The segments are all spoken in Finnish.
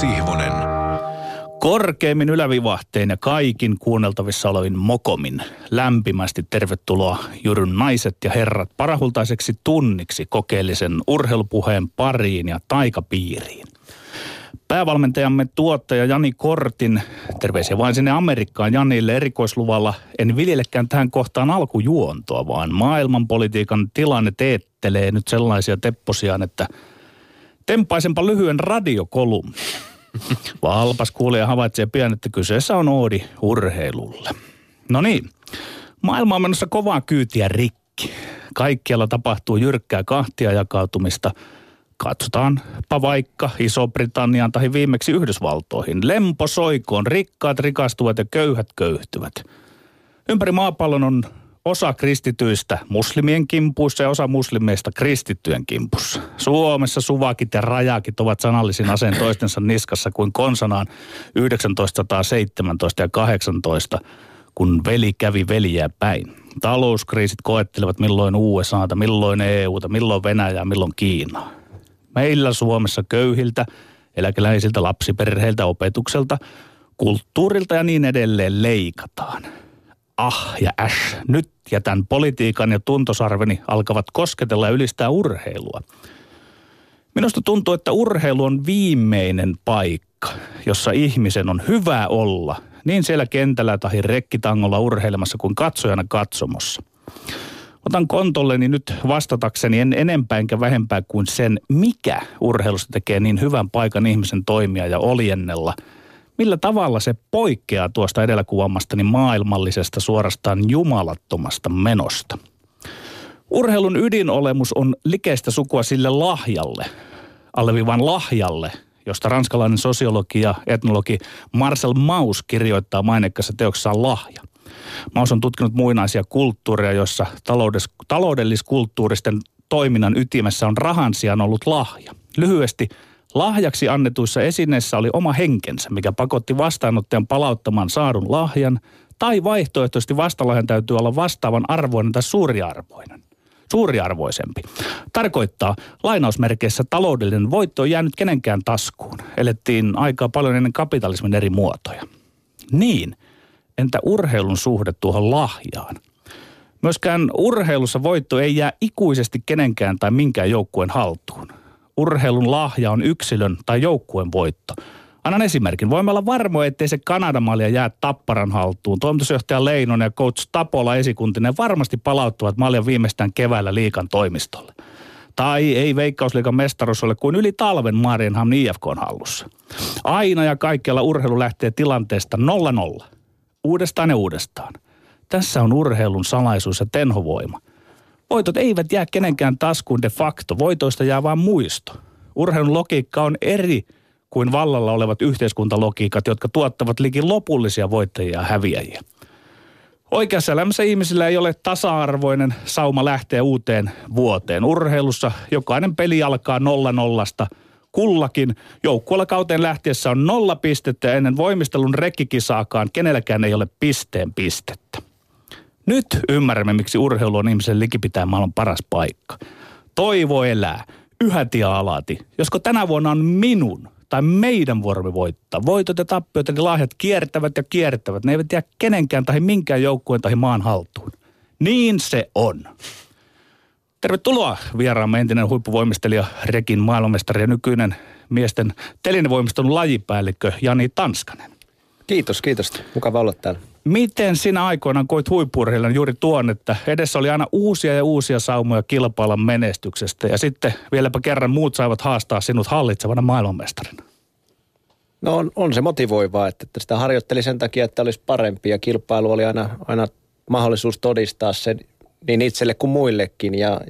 Sihvonen. Korkeimmin ylävivahteen ja kaikin kuunneltavissa olevin mokomin. Lämpimästi tervetuloa Jyryn naiset ja herrat parahultaiseksi tunniksi kokeellisen urheilupuheen pariin ja taikapiiriin. Päävalmentajamme tuottaja Jani Kortin, terveisiä vain sinne Amerikkaan Janille erikoisluvalla, en viljelekään tähän kohtaan alkujuontoa, vaan maailmanpolitiikan tilanne teettelee nyt sellaisia tepposiaan, että tempaisenpa lyhyen radiokolumnin. Valpas kuulija havaitsee pian, että kyseessä on oodi urheilulle. No niin, maailma on menossa kovaa kyytiä rikki. Kaikkialla tapahtuu jyrkkää kahtia jakautumista. Katsotaanpa vaikka Iso-Britanniaan tai viimeksi Yhdysvaltoihin. Lempo soikoon, rikkaat rikastuvat ja köyhät köyhtyvät. Ympäri maapallon on osa kristityistä muslimien kimpuissa ja osa muslimeista kristittyjen kimpussa. Suomessa suvakit ja rajakit ovat sanallisin aseen toistensa niskassa kuin konsanaan 1917 ja 18, kun veli kävi veliä päin. Talouskriisit koettelevat milloin USAta, milloin EUta, milloin Venäjää, milloin Kiinaa. Meillä Suomessa köyhiltä, eläkeläisiltä, lapsiperheiltä, opetukselta, kulttuurilta ja niin edelleen leikataan. Ah ja äsh, nyt jätän politiikan ja tuntosarveni alkavat kosketella ja ylistää urheilua. Minusta tuntuu, että urheilu on viimeinen paikka, jossa ihmisen on hyvä olla, niin siellä kentällä tai rekkitangolla urheilemassa kuin katsojana katsomossa. Otan kontolleni nyt vastatakseni en enempää enkä vähempää kuin sen, mikä urheilusta tekee niin hyvän paikan ihmisen toimia ja oljennella. Millä tavalla se poikkeaa tuosta edellä kuvaamastani maailmallisesta, suorastaan jumalattomasta menosta. Urheilun ydinolemus on likeistä sukua sille lahjalle, alleviivaan lahjalle, josta ranskalainen sosiologi ja etnologi Marcel Mauss kirjoittaa maineikkaassa teoksessaan Lahja. Mauss on tutkinut muinaisia kulttuureja, joissa taloudelliskulttuuristen toiminnan ytimessä on rahan sijaan ollut lahja. Lyhyesti, lahjaksi annetuissa esineissä oli oma henkensä, mikä pakotti vastaanottajan palauttamaan saadun lahjan, tai vaihtoehtoisesti vastalahjan täytyy olla vastaavan arvoinen tai suuriarvoisempi. Tarkoittaa lainausmerkeissä taloudellinen voitto on jäänyt kenenkään taskuun. Elettiin aikaa paljon ennen kapitalismin eri muotoja. Niin, entä urheilun suhde tuohon lahjaan? Myöskään urheilussa voitto ei jää ikuisesti kenenkään tai minkään joukkueen haltuun. Urheilun lahja on yksilön tai joukkueen voitto. Annan esimerkin. Voimme olla varmoja, ettei se Kanadamalia jää Tapparan haltuun. Toimitusjohtaja Leinonen ja coach Tapola esikuntinen varmasti palauttavat maljan viimeistään keväällä liikan toimistolle. Tai ei Veikkausliikan mestaruus ole kuin yli talven Marienhamn IFK:n hallussa. Aina ja kaikkialla urheilu lähtee tilanteesta 0-0. Uudestaan ja uudestaan. Tässä on urheilun salaisuus ja tenhovoima. Voitot eivät jää kenenkään taskuun de facto. Voitoista jää vain muisto. Urheilun logiikka on eri kuin vallalla olevat yhteiskuntalogiikat, jotka tuottavat liki lopullisia voittajia ja häviäjiä. Oikeassa elämässä ihmisillä ei ole tasa-arvoinen sauma lähteä uuteen vuoteen. Urheilussa jokainen peli alkaa 0-0. Kullakin joukkueella kauteen lähtiessä on 0 pistettä ja ennen voimistelun rekkikisaakaan kenelläkään ei ole pisteen pistettä. Nyt ymmärrämme, miksi urheilu on ihmisen likipitäen maailman paras paikka. Toivo elää, yhä tie alati. Josko tänä vuonna on minun tai meidän vuoromme voittaa. Voitot ja tappiot ja lahjat kiertävät ja kiertävät. Ne eivät jää kenenkään tai minkään joukkueen tai maan haltuun. Niin se on. Tervetuloa vieraamme entinen huippuvoimistelija, rekin maailmanmestari ja nykyinen miesten telinevoimistelun lajipäällikkö Jani Tanskanen. Kiitos. Mukava olla täällä. Miten sinä aikoinaan koit huippu-urheilijan juuri tuon, että edessä oli aina uusia ja uusia saumoja kilpailla menestyksestä ja sitten vieläpä kerran muut saivat haastaa sinut hallitsevana maailmanmestarina? No on se motivoivaa, että sitä harjoitteli sen takia, että olisi parempi ja kilpailu oli aina mahdollisuus todistaa sen niin itselle kuin muillekin ja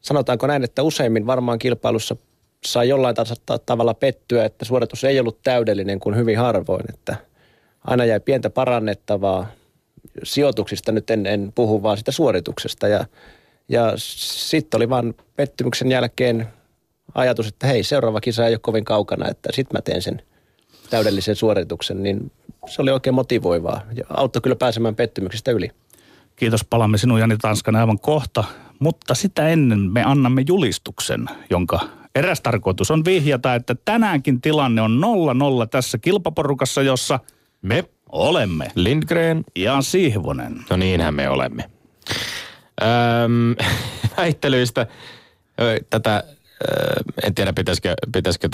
sanotaanko näin, että useimmin varmaan kilpailussa sai jollain tavalla pettyä, että suoritus ei ollut täydellinen kuin hyvin harvoin, että aina jäi pientä parannettavaa sijoituksista, nyt en puhu vaan sitä suorituksesta ja sitten oli vaan pettymyksen jälkeen ajatus, että hei seuraava kisa ei ole kovin kaukana, että sitten mä teen sen täydellisen suorituksen, niin se oli oikein motivoivaa ja auttoi kyllä pääsemään pettymyksestä yli. Kiitos, palaamme sinun Jani Tanskanen aivan kohta, mutta sitä ennen me annamme julistuksen, jonka Eräs tarkoitus on vihjata, että tänäänkin tilanne on 0-0 tässä kilpaporukassa, jossa me olemme. Lindgren ja Sihvonen. No niinhän me olemme. Väittelyistä tätä... En tiedä, pitäisikö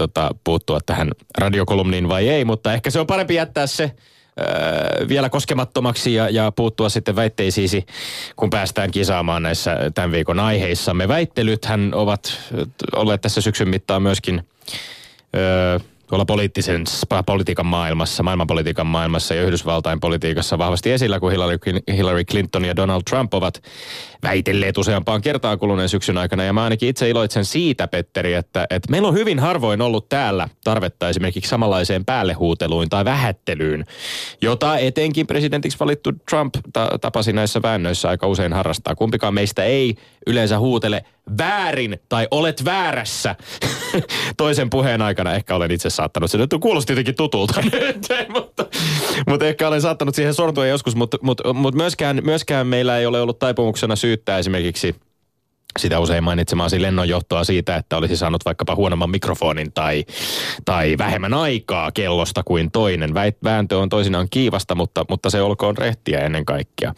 puuttua tähän radiokolumniin vai ei, mutta ehkä se on parempi jättää se vielä koskemattomaksi ja puuttua sitten väitteisiisi, kun päästään kisaamaan näissä tämän viikon aiheissamme. Väittelythän ovat olleet tässä syksyn mittaan myöskin tuolla maailmanpolitiikan maailmassa ja Yhdysvaltain politiikassa vahvasti esillä, kun Hillary Clinton ja Donald Trump ovat väitelleet useampaan kertaan kuluneen syksyn aikana. Ja mä ainakin itse iloitsen siitä, Petteri, että meillä on hyvin harvoin ollut täällä tarvetta esimerkiksi samanlaiseen päällehuuteluun tai vähättelyyn, jota etenkin presidentiksi valittu Trump tapasi näissä väännöissä aika usein harrastaa. Kumpikaan meistä ei yleensä huutele väärin tai olet väärässä toisen puheen aikana. Ehkä olen itse saattanut sen. Nyt kuulosti jotenkin tutulta nyt, mutta ehkä olen saattanut siihen sortua joskus, mutta myöskään meillä ei ole ollut taipumuksena syyttää esimerkiksi sitä usein mainitsemaasi lennonjohtoa siitä, että olisi saanut vaikkapa huonomman mikrofonin tai vähemmän aikaa kellosta kuin toinen. Vääntö on toisinaan kiivasta, mutta se olkoon rehtiä ennen kaikkea.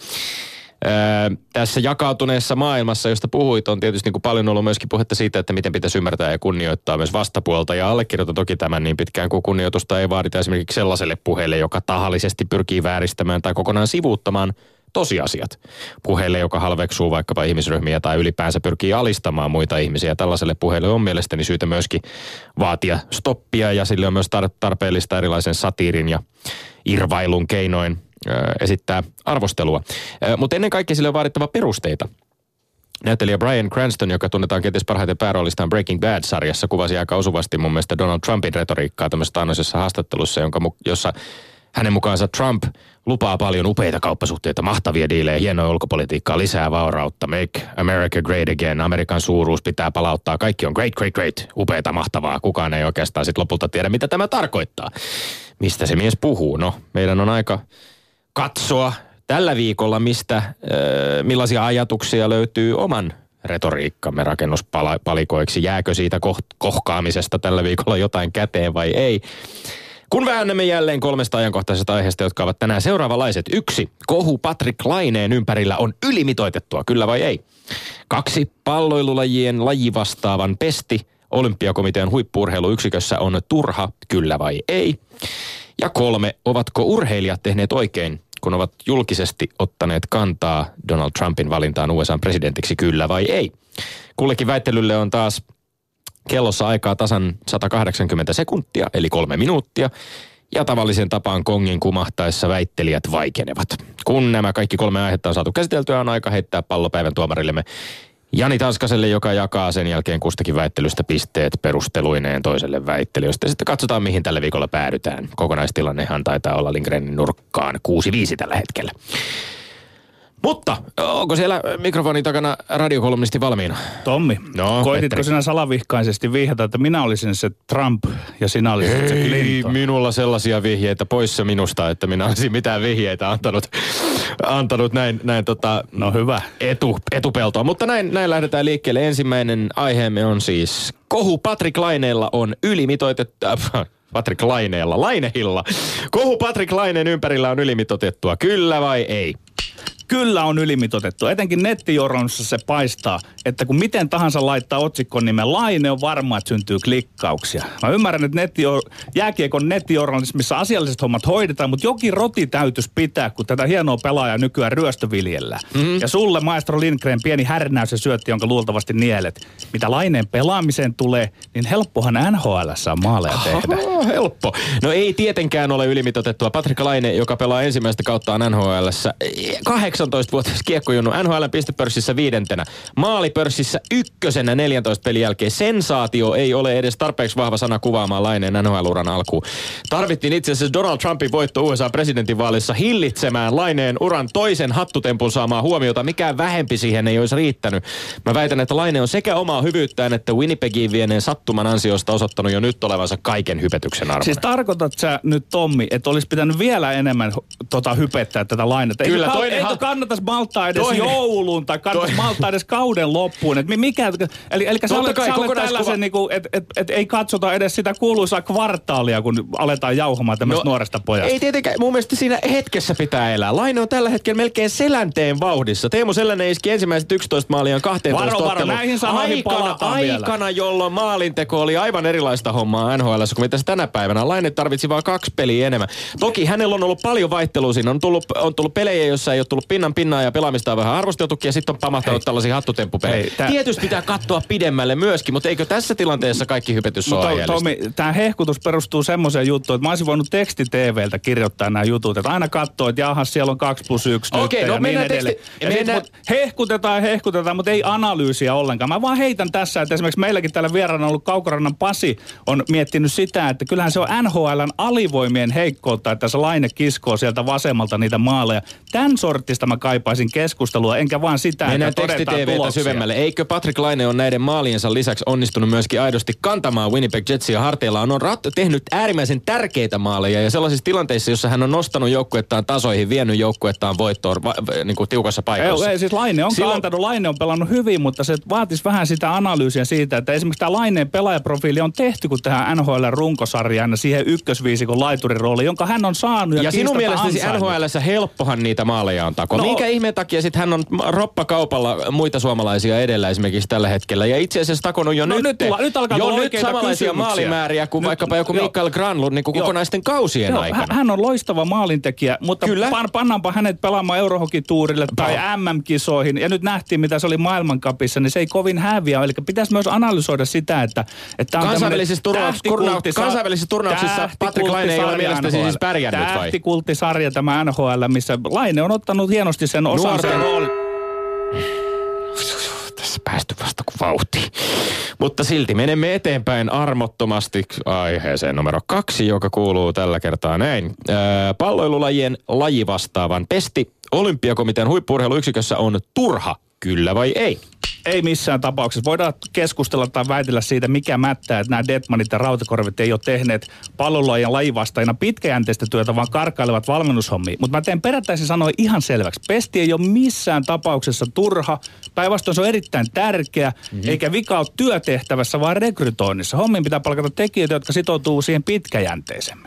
Tässä jakautuneessa maailmassa, josta puhuit, on tietysti niin kuin paljon ollut myöskin puhetta siitä, että miten pitäisi ymmärtää ja kunnioittaa myös vastapuolta. Ja allekirjoitan toki tämän niin pitkään, kun kunnioitusta ei vaadita esimerkiksi sellaiselle puheelle, joka tahallisesti pyrkii vääristämään tai kokonaan sivuuttamaan tosiasiat. Puheelle, joka halveksuu vaikkapa ihmisryhmiä tai ylipäänsä pyrkii alistamaan muita ihmisiä. Tällaiselle puheelle on mielestäni syytä myöskin vaatia stoppia ja sille on myös tarpeellista erilaisen satiirin ja irvailun keinoin esittää arvostelua. Mutta ennen kaikkea sille on vaadittava perusteita. Näyttelijä Brian Cranston, joka tunnetaan kenties parhaiten pääroolistaan Breaking Bad-sarjassa, kuvasi aika osuvasti mun mielestä Donald Trumpin retoriikkaa tämmöisessä annoisessa haastattelussa, jossa hänen mukaansa Trump lupaa paljon upeita kauppasuhteita, mahtavia diilejä, hienoa ulkopolitiikkaa, lisää vaurautta, make America great again, Amerikan suuruus pitää palauttaa, kaikki on great, great, great, upeata, mahtavaa, kukaan ei oikeastaan sitten lopulta tiedä, mitä tämä tarkoittaa. Mistä se mies puhuu? No, meidän on aika katsoa tällä viikolla, millaisia ajatuksia löytyy oman retoriikkamme rakennuspalikoiksi. Jääkö siitä kohkaamisesta tällä viikolla jotain käteen vai ei? Kun väännämme jälleen kolmesta ajankohtaisesta aiheesta, jotka ovat tänään seuraavanlaiset. 1. Kohu Patrik Laineen ympärillä on ylimitoitettua, kyllä vai ei? 2. Palloilulajien lajivastaavan pesti Olympiakomitean huippu-urheiluyksikössä on turha, kyllä vai ei? Ja 3. Ovatko urheilijat tehneet oikein, kun ovat julkisesti ottaneet kantaa Donald Trumpin valintaan USA:n presidentiksi, kyllä vai ei? Kullekin väittelylle on taas kellossa aikaa tasan 180 sekuntia, eli 3 minuuttia. Ja tavallisen tapaan kongin kumahtaessa väittelijät vaikenevat. Kun nämä kaikki 3 aihetta on saatu käsiteltyä, on aika heittää pallopäivän tuomarillemme Jani Tanskaselle, joka jakaa sen jälkeen kustakin väittelystä pisteet perusteluineen toiselle väittelijöstä. Sitten katsotaan, mihin tällä viikolla päädytään. Kokonaistilannehan taitaa olla Lindgrenin nurkkaan 6-5 tällä hetkellä. Mutta onko siellä mikrofonin takana radiokolumnisti valmiina? Tommi, no, koititko Petteri sinä salavihkaisesti vihjata, että minä olisin se Trump ja sinä olisin se Clinton? Ei minulla sellaisia vihjeitä, pois se minusta, että minä olisin mitään vihjeitä antanut näin no hyvä. Etupeltoa. Mutta näin lähdetään liikkeelle. Ensimmäinen aiheemme on siis kohu Kohu Patrik Laineen ympärillä on ylimitoitettua, kyllä vai ei? Kyllä on ylimitoitettu. Etenkin nettijournalissa se paistaa, että kun miten tahansa laittaa otsikon nimen Laine, on varma, että syntyy klikkauksia. Mä ymmärrän, että jääkiekon nettijournalismissa asialliset hommat hoidetaan, mutta jokin roti täytyisi pitää, kun tätä hienoa pelaajaa nykyään ryöstöviljellään. Mm-hmm. Ja sulle, maestro Lindgren, pieni härnäys ja syötti, jonka luultavasti nielet. Mitä Laineen pelaamiseen tulee, niin helppohan NHL:ssä on maaleja tehdä. Oho, helppo. No ei tietenkään ole ylimitoitettua. Patrik Laine, joka pelaa ensimmäistä kauttaan NHL:ssä, 18-vuotias kiekkojunnu NHL:n pistepörssissä 5. Maalipörssissä 1. 14 pelin jälkeen. Sensaatio ei ole edes tarpeeksi vahva sana kuvaamaan Laineen NHL-uran alkuun. Tarvittiin itse asiassa Donald Trumpin voitto USA-presidentinvaalissa hillitsemään Laineen uran toisen hattutempun saamaa huomiota. Mikään vähempi siihen ei olisi riittänyt. Mä väitän, että Laine on sekä omaa hyvyyttään että Winnipegiin vieneen sattuman ansiosta osoittanut jo nyt olevansa kaiken hypetyksen arvoinen. Siis tarkoitat sä nyt, Tommi, että olisi pitänyt vielä enemmän hypettää tätä Lainetta? Kyllä, toinen kannattaisi malttaa edes joulun tai kannattaisi malttaa edes kauden loppuun. Eli sä olet tällaisen, että ei katsota edes sitä kuuluisaa kvartaalia, kun aletaan jauhamaan tämmöistä nuoresta pojasta. Ei tietenkään. Mun mielestä siinä hetkessä pitää elää. Laine on tällä hetkellä melkein Selänteen vauhdissa. Teemu Selänne iski ensimmäiset 11 maalia 12 ottelun. Näihin sanoihin palataan aikana, jolloin maalinteko oli aivan erilaista hommaa NHL:ssä kuin mitä se tänä päivänä. Laine tarvitsi vaan 2 peliä enemmän. Toki hänellä on ollut paljon vaihtelua siinä. On tullut pelejä, joissa ei ole tullut pinnan ja pelaamista on vähän arvosteltukin ja sitten on pamahtanut tällaisia hattutemppupelejä. Tietysti pitää katsoa pidemmälle myöskin, mutta eikö tässä tilanteessa kaikki hypetys ole ajallista? Tomi, tämä hehkutus perustuu semmoiseen juttuun, että mä olisin voinut tekstiteeveltä kirjoittaa nämä jutut, että aina katsoo, että jaha, siellä on 2+1 nyt ja niin edelleen. Hehkutetaan, mutta ei analyysiä ollenkaan. Mä vaan heitän tässä, että esimerkiksi meilläkin täällä vieraana ollut Kaukorannan Pasi on miettinyt sitä, että kyllähän se on NHL:n alivoimien heikkoutta, että se Laine kiskoo sieltä vasemmalta niitä maaleja. Tän sortista mä kaipaisin keskustelua, enkä vaan sitä, mennään että todetaan tuloksia. Syvemmälle. Eikö Patrik Laine on näiden maaliensa lisäksi onnistunut myöskin aidosti kantamaan Winnipeg Jetsia harteillaan? On tehnyt äärimmäisen tärkeitä maaleja ja sellaisissa tilanteissa, jossa hän on nostanut joukkuettaan tasoihin, vienyt joukkuettaan voittoon niin tiukassa paikassa. Siis Laine on kantanut, Laine on pelannut hyvin, mutta se vaatisi vähän sitä analyysiä siitä, että esimerkiksi tämä Laineen pelaajaprofiili on tehty, kun tähän NHL-runkosarjaan ja siihen ykkösviisikon laiturin rooli, jonka hän on saanut ja sinun mielestäsi NHL:ssä helppohan niitä maaleja on takoa. No, minkä ihmeen takia sitten hän on roppakaupalla muita suomalaisia edellä esimerkiksi tällä hetkellä. Ja itse asiassa takonut jo nyt samanlaisia maalimääriä kuin nyt, vaikkapa joku Mikael Granlund niin kuin kokonaisten kausien aikana. Hän on loistava maalintekijä, mutta pannaanpa hänet pelaamaan Eurohockey-tuurille tai MM-kisoihin. Ja nyt nähtiin, mitä se oli maailmancupissa, niin se ei kovin häviä. Eli pitäisi myös analysoida sitä, että on kansainvälisissä turnauksissa Patrik Laine ei ole mielestäni siis pärjännyt vai? Tähtikulttisarja tämä NHL, missä Laine on ottanut hienosti sen osan. Tässä päästy vasta kuin vauhtiin. Mutta silti menemme eteenpäin armottomasti aiheeseen numero 2, joka kuuluu tällä kertaa näin. Palloilulajien lajivastaavan testi Olympiakomitean huippu-urheiluyksikössä on turha, kyllä vai ei? Ei missään tapauksessa. Voidaan keskustella tai väitellä siitä, mikä mättää, että nämä Dettmannit ja Rautakorvet ei ole tehneet pallolajien lajivastaajina pitkäjänteistä työtä, vaan karkailevat valmennushommia. Mutta mä teen perättäisin sanoa ihan selväksi. Pesti ei ole missään tapauksessa turha. Päinvastoin se on erittäin tärkeä, eikä vika ole työtehtävässä, vaan rekrytoinnissa. Hommiin pitää palkata tekijöitä, jotka sitoutuu siihen pitkäjänteisemmin.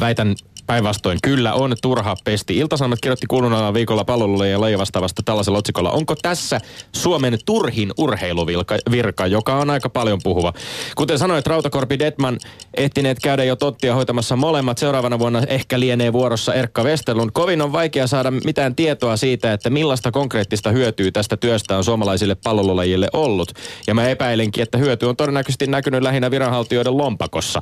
Väitän päinvastoin, kyllä on turha pesti. Ilta-Sanomat kirjoitti kulunaan viikolla pallolajien ja lajivastaavasta tällaisella otsikolla. Onko tässä Suomen turhin urheiluvirka, joka on aika paljon puhuva? Kuten sanoit, Rautakorpi Dettmann ehtineet käydä jo tottia hoitamassa molemmat. Seuraavana vuonna ehkä lienee vuorossa Erkka Westerlund. Kovin on vaikea saada mitään tietoa siitä, että millaista konkreettista hyötyä tästä työstä on suomalaisille pallolajille ollut. Ja mä epäilenkin, että hyöty on todennäköisesti näkynyt lähinnä viranhaltijoiden lompakossa.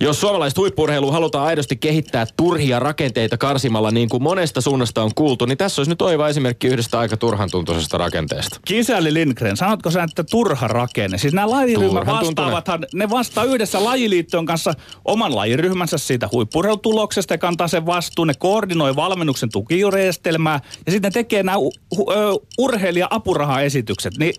Jos suomalaista huippu-urheilua halutaan aidosti kehittää turhia rakenteita karsimalla, niin kuin monesta suunnasta on kuultu, niin tässä olisi nyt oiva esimerkki yhdestä aika turhan tuntuisesta rakenteesta. Kisälli Lindgren, sanotko sä, että turha rakenne? Siis nämä lajiryhmät vastaavathan, ne vastaa yhdessä lajiliittojen kanssa oman lajiryhmänsä siitä huippu-urheilutuloksesta ja kantaa sen vastuun, ne koordinoi valmennuksen tukijärjestelmää ja sitten ne tekee nämä urheilija-apurahaesitykset. Niin,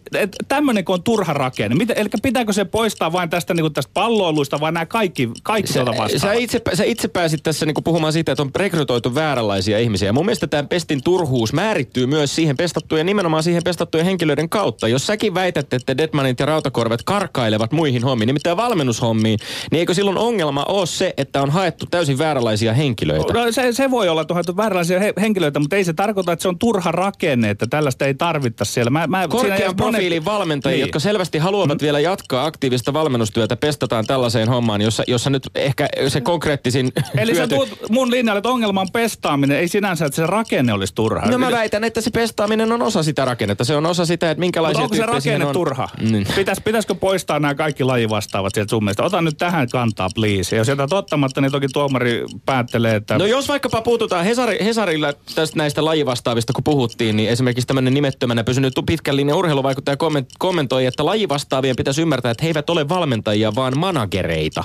tämmöinen on turha rakenne. Eli pitääkö se poistaa vain tästä, niin kuin tästä palloiluista, vai nämä kaikki tuota vastaavat? Sä itse pääsit tässä niin kuin puhumaan siitä, että on rekrytoitu vääränlaisia ihmisiä. Mun mielestä tämän pestin turhuus määrittyy myös siihen pestattujen, nimenomaan siihen pestattujen henkilöiden kautta. Jos säkin väität, että Dettmannit ja Rautakorvet karkailevat muihin hommiin, nimittäin valmennushommiin, niin eikö silloin ongelma ole se, että on haettu täysin vääränlaisia henkilöitä? No, se voi olla, että on haettu vääränlaisia henkilöitä, mutta ei se tarkoita, että se on turha rakenne, että tällaista ei tarvittaisi siellä. Korkean profiilin valmentajia, niin, jotka selvästi haluavat vielä jatkaa aktiivista valmennustyötä, pestataan tällaiseen hommaan, jossa nyt ehkä se konkreettisin mun linjalle, että ongelma on pestaaminen, ei sinänsä, että se rakenne olisi turha. No mä väitän, että se pestaaminen on osa sitä rakennetta. Se on osa sitä, että minkälaisia tyyppejä on. Onko se rakenne on turha? Niin. Pitäisikö poistaa nämä kaikki lajivastaavat sieltä sun mielestä? Ota nyt tähän kantaa, please. Ja jos jätät ottamatta, niin toki tuomari päättelee, että... No jos vaikkapa puututaan Hesarilla tästä näistä lajivastaavista, kun puhuttiin, niin esimerkiksi tämmöinen nimettömänä pysynyt pitkän linjan urheiluvaikuttaja kommentoi, että lajivastaavien pitäisi ymmärtää, että he eivät ole valmentajia, vaan managereita.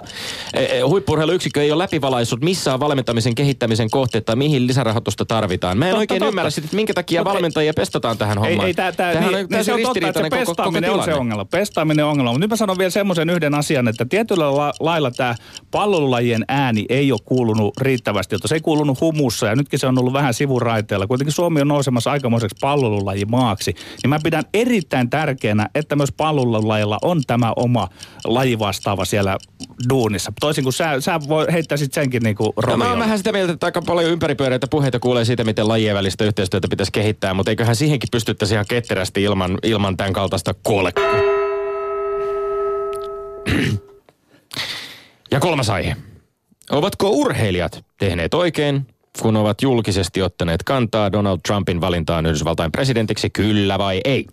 Huippu-urheiluyksikkö ei ole läpivalaissut missä hoitamisen kehittämisen kohteet tai mihin lisärahoitusta tarvitaan. Mä en oikein ymmärrä sitä, että minkä takia valmentajia pestataan tähän hommaan. Ei, se on totta, että se pestaaminen on se ongelma. Pestaaminen on ongelma. Mutta nyt mä sanon vielä semmoisen yhden asian, että tietyllä lailla tämä pallolajien ääni ei ole kuulunut riittävästi, jotta se ei kuulunut humussa ja nytkin se on ollut vähän sivuraiteella. Kuitenkin Suomi on nousemassa aikamoiseksi pallolajimaaksi. Niin mä pidän erittäin tärkeänä, että myös pallolajilla on tämä oma lajivastaava siellä duunissa. Toisin kuin sä voi heittää sitten senkin niin kuin Romeo. No, mä oon vähän sitä mieltä, että aika paljon ympäripyöreitä puheita kuulee siitä, miten lajien välistä yhteistyötä pitäisi kehittää, mutta eiköhän siihenkin pystyttäisi ihan ketterästi ilman tämän kaltaista kolekkoa. Ja kolmas aihe. Ovatko urheilijat tehneet oikein, kun ovat julkisesti ottaneet kantaa Donald Trumpin valintaan Yhdysvaltain presidentiksi, kyllä vai ei?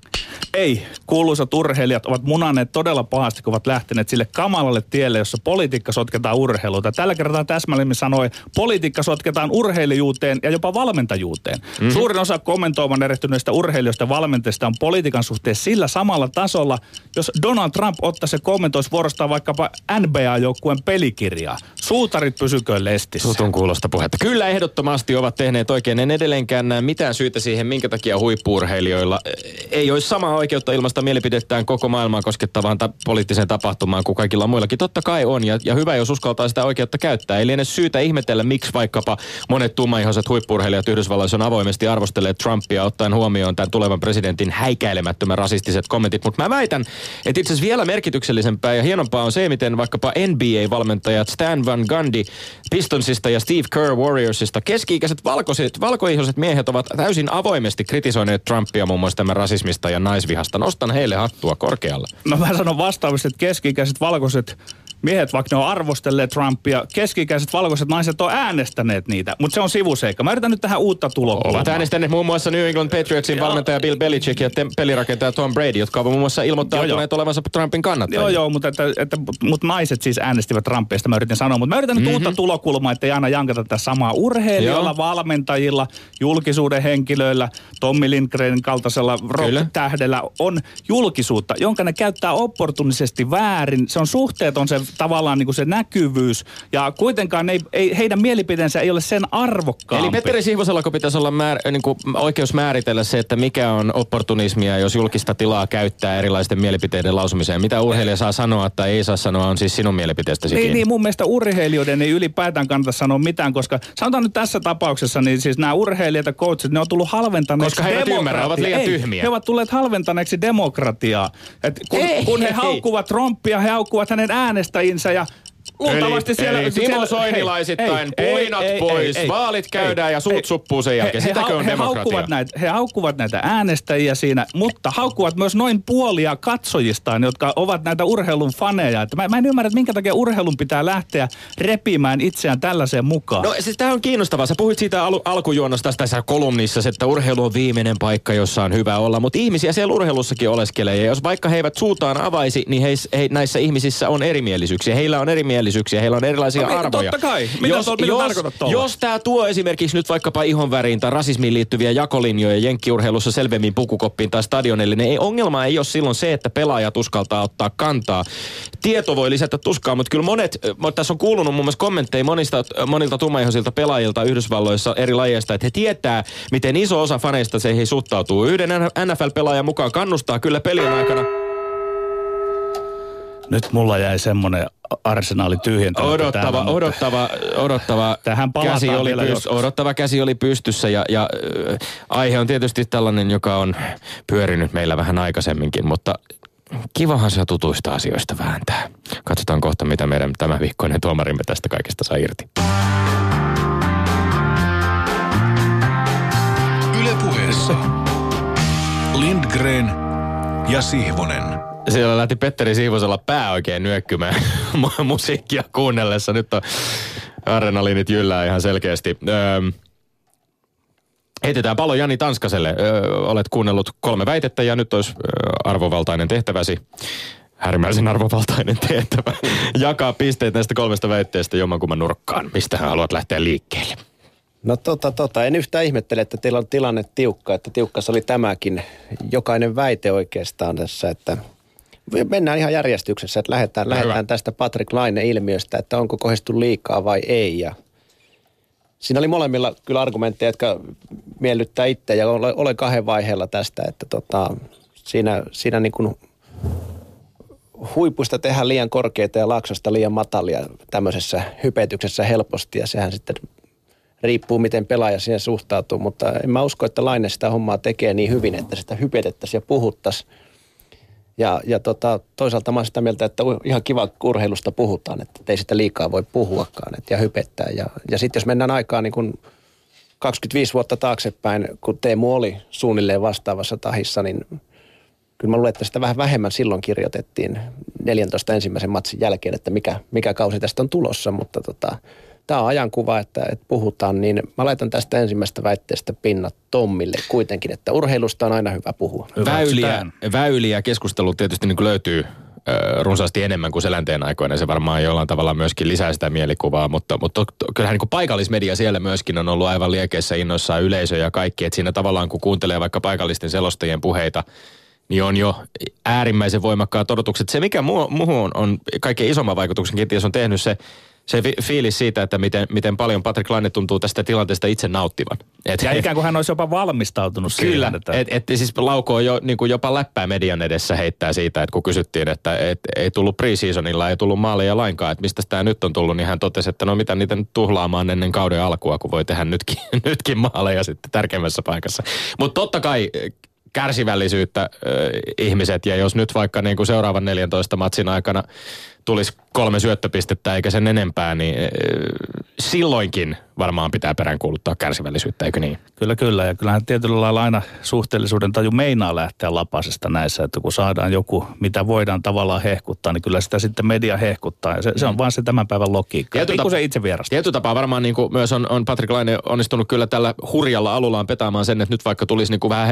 Ei. Kuuluisat urheilijat ovat munanneet todella pahasti, kun ovat lähteneet sille kamalalle tielle, jossa politiikka sotketaan urheiluuta. Tällä kertaa täsmälleen sanoi, politiikka sotketaan urheilijuuteen ja jopa valmentajuuteen. Mm-hmm. Suurin osa kommentoimaan erehtyneistä urheilijoista ja valmentajista on politiikan suhteen sillä samalla tasolla, jos Donald Trump ottaa se kommentoisi vuorostaan vaikkapa NBA-joukkueen pelikirjaa. Suutarit pysyköön lestissä. Sutun kuulosta puhetta. Kyllä ehdottomasti ovat tehneet oikein. En edelleenkään näe mitään syytä siihen, minkä takia huippu-urheilijoilla ei olisi samaa oikeutta ilmaista mielipidettään koko maailmaa koskettavaan poliittiseen tapahtumaan kuin kaikilla muillakin. Totta kai on, ja hyvä, jos uskaltaa sitä oikeutta käyttää. Eli ennen syytä ihmetellä, miksi vaikkapa monet tummaihoiset huippu-urheilijat Yhdysvalloissa on avoimesti arvostelleet Trumpia ottaen huomioon tämän tulevan presidentin häikäilemättömän rasistiset kommentit. Mutta mä väitän, että itse asiassa vielä merkityksellisempää ja hienompaa on se, miten vaikkapa NBA-valmentajat Stan van Gundy Pistonsista ja Steve Kerr Warriorsista keski-ikäiset valkoihoiset miehet ovat täysin avoimesti kritisoineet Trumpia muun muassa tämän rasismista ja naisvihasta. Nostan heille hattua korkealle. No mä sanon vastaavasti, että keski-ikäiset valkoiset miehet, vaikka ne on arvostelleet Trumpia, keski-ikäiset valkoiset naiset on äänestäneet niitä, mutta se on sivuseikka. Mä yritän nyt tähän uutta tulokulmaa. Ovat äänestäneet muun muassa New England Patriotsin valmentaja Bill Belichick ja pelirakentaja Tom Brady, jotka ovat muun muassa ilmoittaneet olevansa Trumpin kannattajia. Joo, mutta mut naiset siis äänestivät Trumpia, sitä mä yritin sanoa. Mutta mä yritän nyt uutta tulokulmaa, ettei aina jankata tätä samaa urheilijoilla, valmentajilla, julkisuuden henkilöillä, Tommy Lindgrenin kaltaisella rock-tähdellä on julkisuutta, jonka ne käyttää opportunisesti väärin. Se on suhteeton se tavallaan niin kuin se näkyvyys, ja kuitenkaan ei heidän mielipiteensä ei ole sen arvokkaampi. Eli Petteri Sihvoselako pitäisi olla oikeus määritellä se, että mikä on opportunismia, jos julkista tilaa käyttää erilaisten mielipiteiden lausumiseen. Mitä urheilija saa sanoa tai ei saa sanoa, on siis sinun mielipiteestäsi kiinni. Niin, mun mielestä urheilijoiden ei ylipäätään kannata sanoa mitään, koska sanotaan nyt tässä tapauksessa, niin siis nämä urheilijat ja coachit, ne on tullut halventaneeksi demokratiaa. Koska he eivät ymmärrä, ovat liian tyhmiä. He ovat tulleet halventaneeksi demokratiaa. Et kun he haukkuvat Trumpia, he haukkuvat hänen äänestä ja luultavasti siellä... Eli Timo Soinilaisittain puinat pois, vaalit käydään ja suut suppuu sen jälkeen. Sitäkö on demokratia? He haukkuvat näitä äänestäjiä siinä, mutta haukkuvat myös noin puolia katsojistaan, jotka ovat näitä urheilun faneja. Että mä en ymmärrä, että minkä takia urheilun pitää lähteä repimään itseään tällaiseen mukaan. No siis tämä on kiinnostavaa. Sä puhuit siitä alkujuonnosta tässä kolumnissa, että urheilu on viimeinen paikka, jossa on hyvä olla, mutta ihmisiä siellä urheilussakin oleskelee. Ja jos vaikka he eivät suutaan avaisi, niin näissä ihmisissä on erimielisyyksiä. Heillä on erimielisyyksiä, heillä on erilaisia arvoja. Totta kai. Jos tämä tuo esimerkiksi nyt vaikkapa ihonväriin tai rasismiin liittyviä jakolinjoja jenkkiurheilussa selvemmin pukukoppiin tai stadionille, niin ongelma ei ole silloin se, että pelaajat uskaltaa ottaa kantaa. Tieto voi lisätä tuskaa, mutta kyllä tässä on kuulunut muun muassa kommentteja monilta tummaihoisilta pelaajilta Yhdysvalloissa eri lajeista, että he tietää, miten iso osa faneista heihin suhtautuu. Yhden NFL-pelaajan mukaan kannustaa kyllä pelin aikana. Nyt mulla jäi semmoinen arsenaali tyhjentävä. Odottava käsi oli pystyssä ja aihe on tietysti tällainen, joka on pyörinyt meillä vähän aikaisemminkin, mutta kivahan se tutuista asioista vääntää. Katsotaan kohta, mitä meidän tämän viikkoinen tuomarimme tästä kaikesta saa irti. Yle Puheessa Lindgren ja Sihvonen. Siellä lähti Petteri Sihvosella pää oikein nyökkymään musiikkia kuunnellessa. Nyt on adrenaliinit jyllää ihan selkeästi. Heitetään pallo Jani Tanskaselle. Olet kuunnellut 3 väitettä ja nyt olisi arvovaltainen tehtäväsi. Härmäisen arvovaltainen tehtävä. Jakaa pisteet näistä 3 väitteestä jommankumman nurkkaan. Mistähän haluat lähteä liikkeelle? No en yhtään ihmettele, että teillä on tilanne tiukka. Että tiukkas oli tämäkin. Jokainen väite oikeastaan tässä, että... Mennään ihan järjestyksessä, että lähdetään tästä Patrik Laine-ilmiöstä, että onko kohdistu liikaa vai ei. Ja Siinä oli molemmilla kyllä argumentteja, jotka miellyttää itse ja olen kahden vaiheella tästä, että siinä niin kuin huipusta tehdään liian korkeita ja laaksosta liian matalia tämmöisessä hypetyksessä helposti ja sehän sitten riippuu miten pelaaja siihen suhtautuu, mutta en mä usko, että Laine sitä hommaa tekee niin hyvin, että sitä hypetettäisiin ja puhuttaisiin. Ja toisaalta mä oon sitä mieltä, että ihan kiva, kun urheilusta puhutaan, että ei sitä liikaa voi puhuakaan ja hypettää. Ja sitten jos mennään aikaan niin kun 25 vuotta taaksepäin, kun Teemu oli suunnilleen vastaavassa tahissa, niin kyllä mä luulen, että sitä vähän vähemmän silloin kirjoitettiin 14 ensimmäisen matsin jälkeen, että mikä kausi tästä on tulossa. Mutta tämä on ajankuva, että puhutaan, niin mä laitan tästä ensimmäistä väitteestä pinnat Tommille kuitenkin, että urheilusta on aina hyvä puhua. Väyliä keskustelu tietysti niin kuin löytyy runsaasti enemmän kuin Selänteen aikoina. Se varmaan jollain tavalla myöskin lisää sitä mielikuvaa, mutta kyllähän niin kuin paikallismedia siellä myöskin on ollut aivan liekeissä innoissaan yleisö ja kaikki. Että siinä tavallaan kun kuuntelee vaikka paikallisten selostajien puheita, niin on jo äärimmäisen voimakkaat odotukset. Se mikä muuhun on kaikkein isomman vaikutuksen kenties on tehnyt se fiilis siitä, että miten paljon Patrik Laine tuntuu tästä tilanteesta itse nauttivan. Ja ikään kuin hän olisi jopa valmistautunut kyllä, siihen. Kyllä, että siis laukoo jo, niin kuin jopa läppää median edessä heittää siitä, että kun kysyttiin, että ei tullut pre-seasonilla, ei tullut maaleja lainkaan, että mistä tämä nyt on tullut, niin hän totesi, että no mitä niitä nyt tuhlaamaan ennen kauden alkua, kun voi tehdä nytkin maaleja sitten tärkeimmässä paikassa. Mutta totta kai kärsivällisyyttä ihmiset, ja jos nyt vaikka niin kuin seuraavan 14 matsin aikana tulisi 3 syöttöpistettä eikä sen enempää, niin silloinkin varmaan pitää peräänkuuluttaa kärsivällisyyttä, eikö niin? Kyllä. Ja kyllähän tietyllä lailla aina suhteellisuuden taju meinaa lähteä lapasesta näissä, että kun saadaan joku, mitä voidaan tavallaan hehkuttaa, niin kyllä sitä sitten media hehkuttaa. Ja se on vaan se tämän päivän logiikka. Se itse vierasta. Tietyllä tapaa varmaan niin kuin myös on Patrik Laine onnistunut kyllä tällä hurjalla alulaan petaamaan sen, että nyt vaikka tulisi niin kuin vähän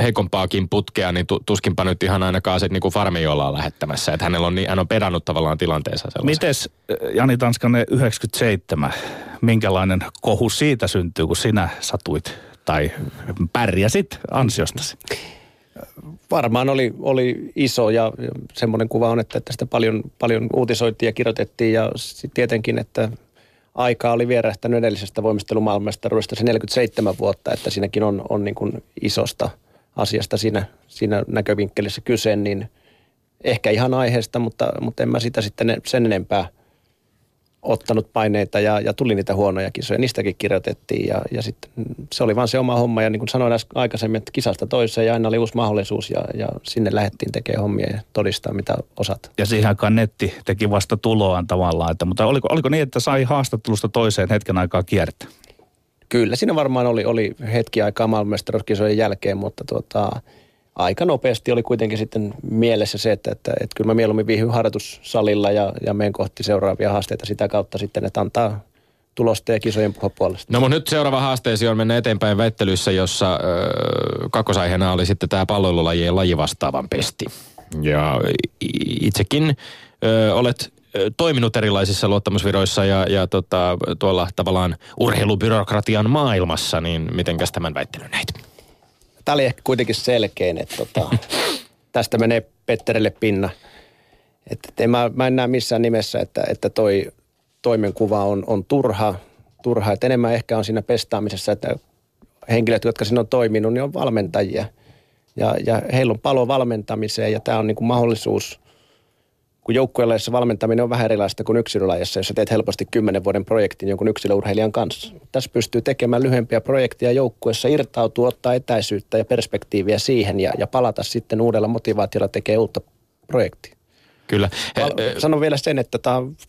heikompaakin putkea, niin tuskinpa nyt ihan ainakaan se niin kuin farmiolla on lähettämässä. Että hän on pedannut tavallaan tilanteensa sellaisen. Mites Jani Tanskanen 97, minkälainen kohu siitä syntyy, kun sinä satuit tai pärjäsit ansiostasi? Varmaan oli iso ja semmoinen kuva on, että tästä paljon uutisoitiin ja kirjoitettiin ja tietenkin, että aikaa oli vierähtänyt edellisestä voimistelumaailmestaruudesta se 47 vuotta, että siinäkin on niin kuin isosta asiasta siinä näkövinkkelissä kyse, niin ehkä ihan aiheesta, mutta en mä sitä sitten sen enempää ottanut paineita ja tuli niitä huonoja kisoja. Niistäkin kirjoitettiin ja sitten se oli vaan se oma homma. Ja niin kuin sanoin aikaisemmin, että kisasta toiseen ja aina oli uusi mahdollisuus ja sinne lähdettiin tekemään hommia ja todistaa mitä osat. Ja siihen aikaan netti teki vasta tuloaan tavallaan. Mutta oliko niin, että sai haastattelusta toiseen hetken aikaa kiertää? Kyllä, siinä varmaan oli hetki aikaa maailmanmestaruuskisojen jälkeen, mutta aika nopeasti oli kuitenkin sitten mielessä se, että kyllä mä mieluummin viihdyn harjoitussalilla ja menen kohti seuraavia haasteita sitä kautta sitten, että antaa tulosta ja kisojen puhua puolesta. No mutta nyt seuraava haasteesi on mennä eteenpäin väittelyssä, jossa kakkosaiheena oli sitten tämä palloilulajien lajivastaavan pesti. Ja itsekin olet toiminut erilaisissa luottamusviroissa ja tuolla tavallaan urheilubyrokratian maailmassa, niin mitenkäs tämän väittelyn näit? Tämä oli ehkä kuitenkin selkein, että tästä menee Petterille pinna. Että mä en näe missään nimessä, että toi toimenkuva on turha. Että enemmän ehkä on siinä pestaamisessa, että henkilöt, jotka siinä on toiminut, niin on valmentajia. Ja heillä on palo valmentamiseen ja tämä on niin kuin mahdollisuus, kun joukkuelajassa valmentaminen on vähän erilaista kuin yksilölajassa, jossa teet helposti 10 vuoden projektin jonkun yksilöurheilijan kanssa. Tässä pystyy tekemään lyhyempiä projekteja joukkuessa, irtautua, ottaa etäisyyttä ja perspektiiviä siihen ja palata sitten uudella motivaatiolla tekee uutta projektia. Kyllä. Sanon vielä sen, että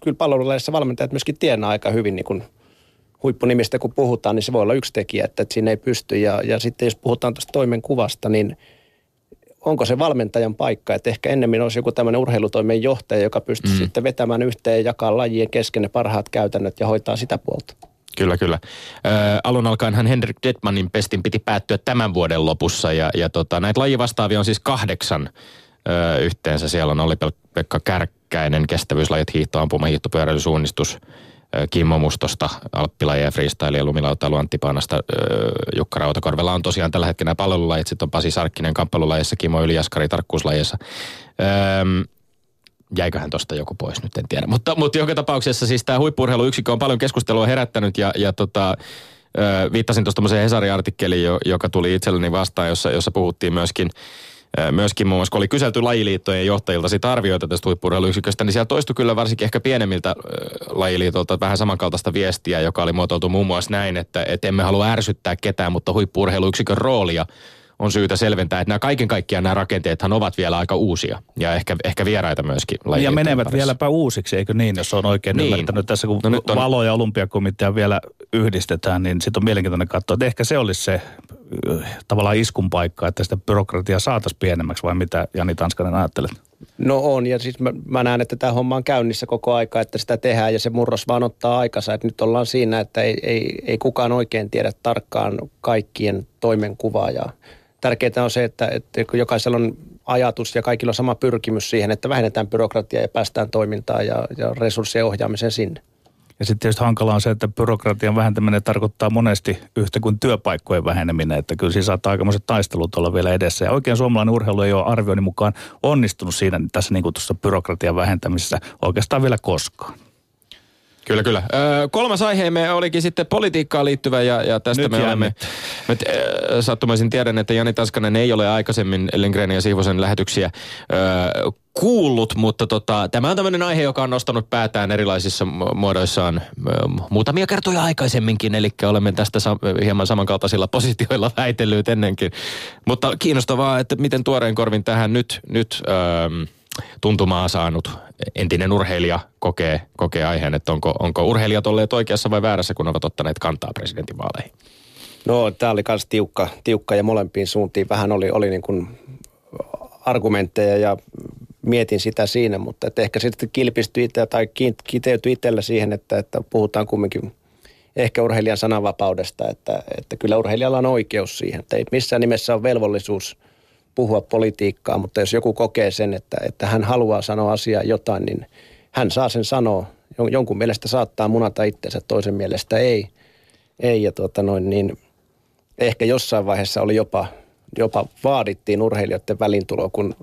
kyllä palvelulajassa valmentajat myöskin tienaa aika hyvin niin kuin huippunimistä, kun puhutaan, niin se voi olla yksi tekijä, että siinä ei pysty. Ja sitten jos puhutaan tästä toimenkuvasta, niin onko se valmentajan paikka, että ehkä ennemmin olisi joku tämmöinen urheilutoimen johtaja, joka pystyy sitten vetämään yhteen ja jakaa lajien kesken ne parhaat käytännöt ja hoitaa sitä puolta. Kyllä. Alun alkaenhan Henrik Dettmannin pestin piti päättyä tämän vuoden lopussa ja näitä lajivastaavia on siis 8 yhteensä. Siellä on Olli-Pekka Kärkkäinen, kestävyyslajit, hiihto, ampuma, hiihtopyöräily, suunnistus, Kimmo Mustosta, alppilajia, freestyle ja lumilautailu, Antti Paanasta, Jukka Rautakorvella on tosiaan tällä hetkellä palvelulajit, sitten on Pasi Sarkkinen kamppailulajissa, Kimmo Yliaskari tarkkuuslajissa. jäiköhän tosta joku pois, nyt en tiedä. Mutta joka tapauksessa siis tämä huippu-urheiluyksikkö on paljon keskustelua herättänyt ja viittasin tuosta tämmöiseen Hesari-artikkeliin, joka tuli itselleni vastaan, jossa puhuttiin myöskin muun muassa, kun oli kyselty lajiliittojen johtajilta siitä arvioita tästä huippu-urheiluyksiköstä, niin siellä toistui kyllä varsinkin ehkä pienemmiltä lajiliitolta vähän samankaltaista viestiä, joka oli muotoiltu muun muassa näin, että emme halua ärsyttää ketään, mutta huippu-urheiluyksikön roolia on syytä selventää, että nämä kaiken kaikkiaan nämä rakenteethan ovat vielä aika uusia ja ehkä vieraita myöskin. Ja menevät parissa vieläpä uusiksi, eikö niin, jos on oikein niin ymmärtänyt. Tässä kun nyt on... Valo- ja Olympiakomitea vielä yhdistetään, niin sitten on mielenkiintoinen katsoa, että ehkä se olisi se tavallaan iskun paikka, että sitä byrokratiaa saataisiin pienemmäksi, vai mitä Jani Tanskanen ajattelet? No on, ja siis mä näen, että tämä homma on käynnissä koko aika, että sitä tehdään ja se murros vaan ottaa aikansa. Että nyt ollaan siinä, että ei kukaan oikein tiedä tarkkaan kaikkien toimenkuvaa ja... Tärkeää on se, että jokaisella on ajatus ja kaikilla on sama pyrkimys siihen, että vähennetään byrokratiaa ja päästään toimintaan ja resurssien ohjaamiseen sinne. Ja sitten tietysti hankala on se, että byrokratian vähentäminen tarkoittaa monesti yhtä kuin työpaikkojen väheneminen, että kyllä siinä saattaa aikamoiset taistelut olla vielä edessä. Ja oikein suomalainen urheilu ei ole arvioinnin mukaan onnistunut siinä tässä niin kuin tuossa byrokratian vähentämisessä oikeastaan vielä koskaan. Kyllä. Kolmas aiheemme olikin sitten politiikkaan liittyvä ja tästä nyt me olemme. Sattumaisin tiedän, että Jani Tanskanen ei ole aikaisemmin Lindgrenin ja Siivosen lähetyksiä kuullut, mutta tämä on tämmöinen aihe, joka on nostanut päätään erilaisissa muodoissaan muutamia kertoja aikaisemminkin, eli olemme tästä hieman samankaltaisilla positioilla väitellyt ennenkin. Mutta kiinnostavaa, että miten tuoreen korvin tähän nyt tuntumaa saanut entinen urheilija kokee aiheen, että onko urheilijat olleet oikeassa vai väärässä, kun ovat ottaneet kantaa presidentinvaaleihin? No, tämä oli myös tiukka ja molempiin suuntiin vähän oli niin kuin argumentteja ja mietin sitä siinä, mutta että ehkä sitten kilpistyi tai kiteytyi itsellä siihen, että puhutaan kumminkin ehkä urheilijan sananvapaudesta, että kyllä urheilijalla on oikeus siihen, että ei missään nimessä ole velvollisuus puhua politiikkaa, mutta jos joku kokee sen, että hän haluaa sanoa asiaa jotain, niin hän saa sen sanoa. Jonkun mielestä saattaa munata itsensä, toisen mielestä ei. Ja niin ehkä jossain vaiheessa oli jopa vaadittiin urheilijoiden välintuloa, kun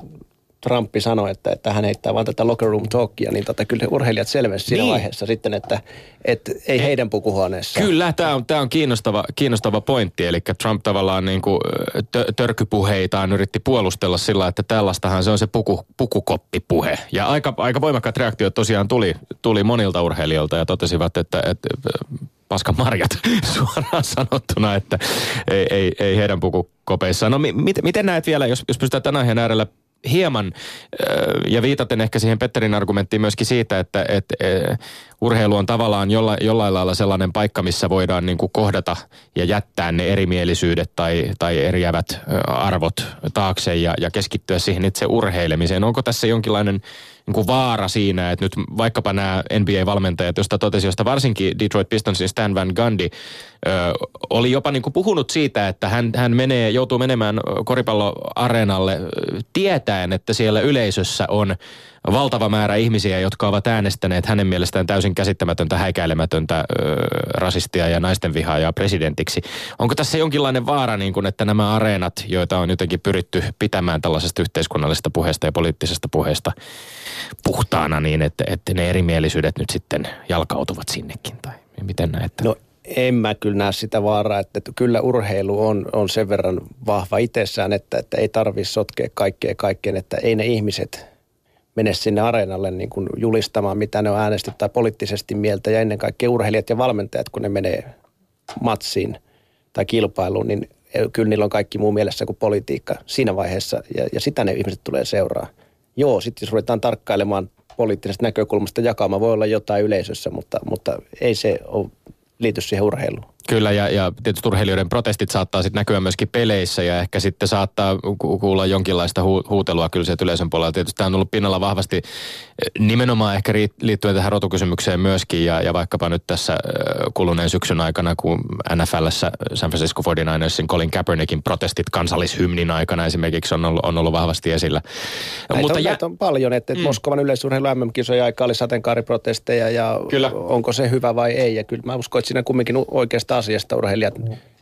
Trump sanoi, että hän heittää vaan tätä locker room talkia, niin kyllä urheilijat selvensivät siinä vaiheessa sitten, että ei heidän pukuhuoneessaan. Kyllä, tämä on kiinnostava pointti, eli Trump tavallaan niin kuin törkypuheitaan yritti puolustella sillä, että tällaistahan se on se pukukoppipuhe. Ja aika voimakkaat reaktiot tosiaan tuli monilta urheilijoilta ja totesivat, että paskan marjat suoraan sanottuna, että ei heidän pukukopeissaan. No miten näet vielä, jos pystytään tämän aiheen äärellä hieman, ja viitaten ehkä siihen Petterin argumenttiin myöskin siitä, että urheilu on tavallaan jollain lailla sellainen paikka, missä voidaan niin kuin kohdata ja jättää ne erimielisyydet tai eriävät arvot taakse ja keskittyä siihen itse urheilemiseen. Onko tässä jonkinlainen niin kuin vaara siinä, että nyt vaikkapa nämä NBA-valmentajat, josta varsinkin Detroit Pistonsin Stan van Gundy oli jopa niin kuin puhunut siitä, että hän joutuu menemään koripalloareenalle tietäen, että siellä yleisössä on valtava määrä ihmisiä, jotka ovat äänestäneet hänen mielestään täysin käsittämätöntä, häikäilemätöntä rasistia ja naisten vihaajaa presidentiksi. Onko tässä jonkinlainen vaara, niin kuin, että nämä areenat, joita on jotenkin pyritty pitämään tällaisesta yhteiskunnallisesta puheesta ja poliittisesta puheesta puhtaana, niin että ne erimielisyydet nyt sitten jalkautuvat sinnekin? Tai miten näet? No en mä kyllä näe sitä vaaraa, että kyllä urheilu on sen verran vahva itsessään, että ei tarvitse sotkea kaikkeen, että ei ne ihmiset mene sinne areenalle niin kuin julistamaan, mitä ne on äänestetty tai poliittisesti mieltä. Ja ennen kaikkea urheilijat ja valmentajat, kun ne menee matsiin tai kilpailuun, niin kyllä niillä on kaikki muu mielessä kuin politiikka siinä vaiheessa. Ja sitä ne ihmiset tulee seuraa. Joo, sitten jos ruvetaan tarkkailemaan poliittisesta näkökulmasta jakamaan, voi olla jotain yleisössä, mutta ei se ole liity siihen urheiluun. Kyllä, ja tietysti urheilijoiden protestit saattaa sitten näkyä myöskin peleissä ja ehkä sitten saattaa kuulla jonkinlaista huutelua kyllä sieltä yleisön puolella. Tietysti tämä on ollut pinnalla vahvasti nimenomaan ehkä liittyen tähän rotukysymykseen myöskin ja vaikkapa nyt tässä kuluneen syksyn aikana, kun NFL:ssä San Francisco 49ersin Colin Kaepernickin protestit kansallishymnin aikana esimerkiksi on ollut vahvasti esillä. Näitä on paljon, että Moskovan yleisurheilu MM-kisojen aikaa oli sateenkaariprotesteja ja kyllä. Onko se hyvä vai ei. Ja kyllä mä uskon, että siinä kumminkin oikeastaan asiasta urheilijat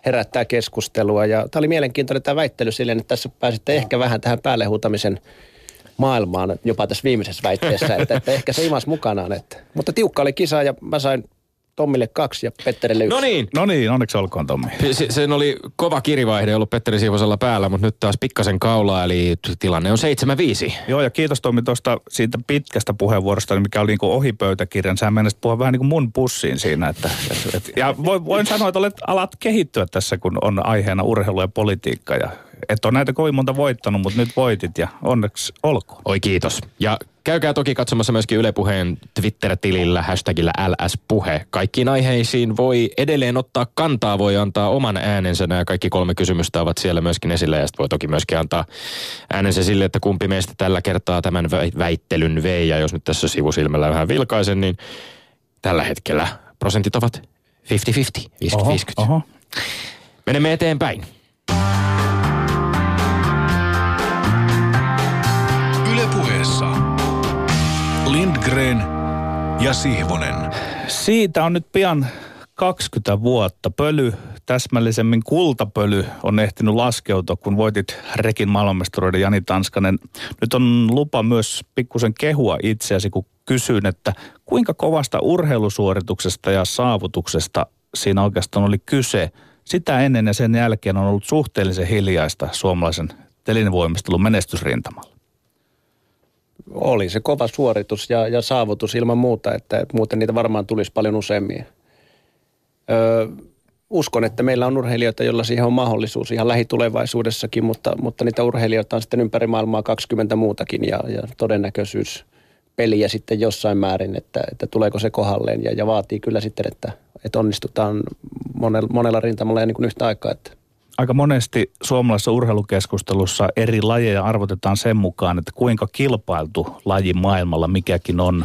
herättää keskustelua. Ja tämä oli mielenkiintoinen tämä väittely silleen, että tässä pääsitte ehkä vähän tähän päälle huutamisen maailmaan jopa tässä viimeisessä väitteessä, että ehkä se imasi mukanaan. Että. Mutta tiukka oli kisa ja mä sain Tommille 2 ja Petterille 1. No niin, onneksi olkoon Tommi. Sen oli kova kirivaihde ollut Petteri Siivosella päällä, mutta nyt taas pikkasen kaulaa, eli tilanne on 7-5. Joo, ja kiitos Tommi tuosta siitä pitkästä puheenvuorosta, mikä oli niin kuin ohi pöytäkirjan. Sä menisit puhua vähän niin kuin mun pussiin siinä. Ja voin sanoa, että alat kehittyä tässä, kun on aiheena urheilu ja politiikka. Ja et ole näitä kovin monta voittanut, mutta nyt voitit ja onneksi olkoon. Oi kiitos. Ja käykää toki katsomassa myöskin Yle Puheen Twitter-tilillä hashtagillä LS-puhe. Kaikkiin aiheisiin voi edelleen ottaa kantaa, voi antaa oman äänensä. Nämä kaikki 3 kysymystä ovat siellä myöskin esillä ja sitten voi toki myöskin antaa äänensä sille, että kumpi meistä tällä kertaa tämän väittelyn vei. Ja jos nyt tässä sivusilmällä vähän vilkaisen, niin tällä hetkellä prosentit ovat 50-50, 50-50. Oho. Menemme eteenpäin. Lindgren ja Sihvonen. Siitä on nyt pian 20 vuotta. Pöly, täsmällisemmin kultapöly, on ehtinyt laskeutua, kun voitit rekin maailmanmestaruuden, Jani Tanskanen. Nyt on lupa myös pikkusen kehua itseäsi, kun kysyn, että kuinka kovasta urheilusuorituksesta ja saavutuksesta siinä oikeastaan oli kyse. Sitä ennen ja sen jälkeen on ollut suhteellisen hiljaista suomalaisen telinevoimistelun menestysrintamalla. Oli se kova suoritus ja saavutus ilman muuta, että muuten niitä varmaan tulisi paljon useammin. Uskon, että meillä on urheilijoita, joilla siihen on mahdollisuus ihan lähitulevaisuudessakin, mutta niitä urheilijoita on sitten ympäri maailmaa 20 muutakin ja todennäköisyys peliä sitten jossain määrin, että tuleeko se kohdalleen ja vaatii kyllä sitten, että onnistutaan monella rintamalla ja niin kuin yhtä aikaa, että. Aika monesti suomalaisessa urheilukeskustelussa eri lajeja arvotetaan sen mukaan, että kuinka kilpailtu laji maailmalla mikäkin on.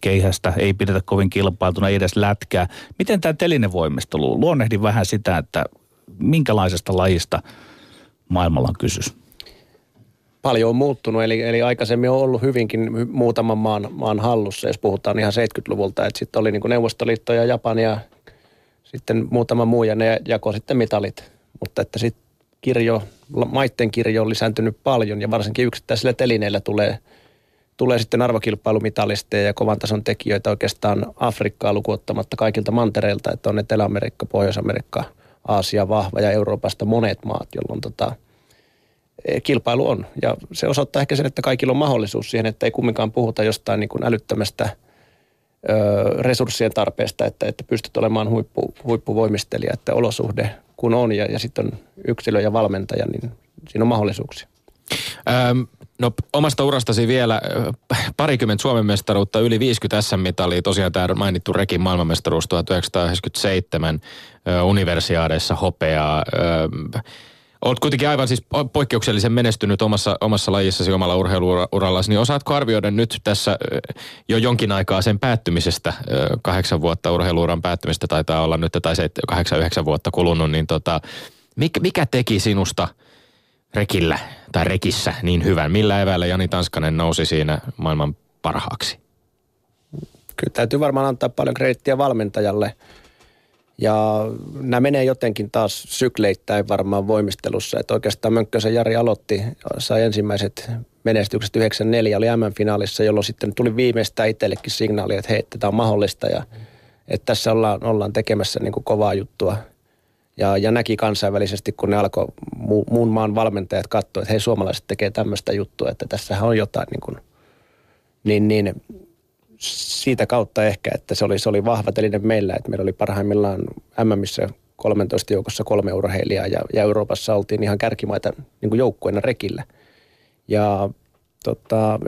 Keihästä ei pidetä kovin kilpailtuna, ei edes lätkää. Miten tämä telinevoimistelu? Luonnehdin vähän sitä, että minkälaisesta lajista maailmalla on kysymys? Paljon on muuttunut, eli aikaisemmin on ollut hyvinkin muutaman maan hallussa, jos puhutaan ihan 70-luvulta. Sitten oli niin kuin Neuvostoliitto ja Japania ja sitten muutama muu ja ne jakoi sitten mitalit. Mutta että sitten maitten kirjo on lisääntynyt paljon ja varsinkin yksittäisillä telineillä tulee sitten arvokilpailumitalisteja ja kovan tason tekijöitä oikeastaan Afrikkaa lukuottamatta kaikilta mantereilta, että on Etelä-Amerikka, Pohjois-Amerikka, Aasia vahva ja Euroopasta monet maat, jolloin kilpailu on. Ja se osoittaa ehkä sen, että kaikilla on mahdollisuus siihen, että ei kumminkaan puhuta jostain niin kuin älyttömästä resurssien tarpeesta, että pystyt olemaan huippuvoimistelija, että olosuhde kun on ja sitten on yksilö ja valmentaja, niin siinä on mahdollisuuksia. Omasta urastasi vielä parikymmentä Suomen mestaruutta, yli 50 SM-mitalia. Tosiaan tämä mainittu rekin maailmanmestaruus 1997 universiaadeissa hopeaa. Olet kuitenkin aivan siis poikkeuksellisen menestynyt omassa lajissasi, omalla urheiluurallasi, niin osaatko arvioida nyt tässä jo jonkin aikaa sen päättymisestä, 8 vuotta urheiluuran päättymistä taitaa olla nyt, tai 8-9 vuotta kulunut, niin mikä teki sinusta rekillä tai rekissä niin hyvän? Millä eväillä Jani Tanskanen nousi siinä maailman parhaaksi? Kyllä täytyy varmaan antaa paljon krediittiä valmentajalle. Ja nämä menee jotenkin taas sykleittäin varmaan voimistelussa, että oikeastaan Mönkösen Jari aloitti, sai ensimmäiset menestykset 94, oli MM-finaalissa, jolloin sitten tuli viimeistään itsellekin signaali, että hei, tämä on mahdollista ja että tässä ollaan tekemässä niin kuin kovaa juttua. Ja näki kansainvälisesti, kun ne alkoi muun maan valmentajat katsoa, että hei, suomalaiset tekee tämmöistä juttua, että tässähän on jotain niin siitä kautta ehkä, että se oli vahva teline meillä, että meillä oli parhaimmillaan MMissä 13 joukossa 3 urheilijaa ja Euroopassa oltiin ihan kärkimaita niin kuin joukkueena rekillä. Ja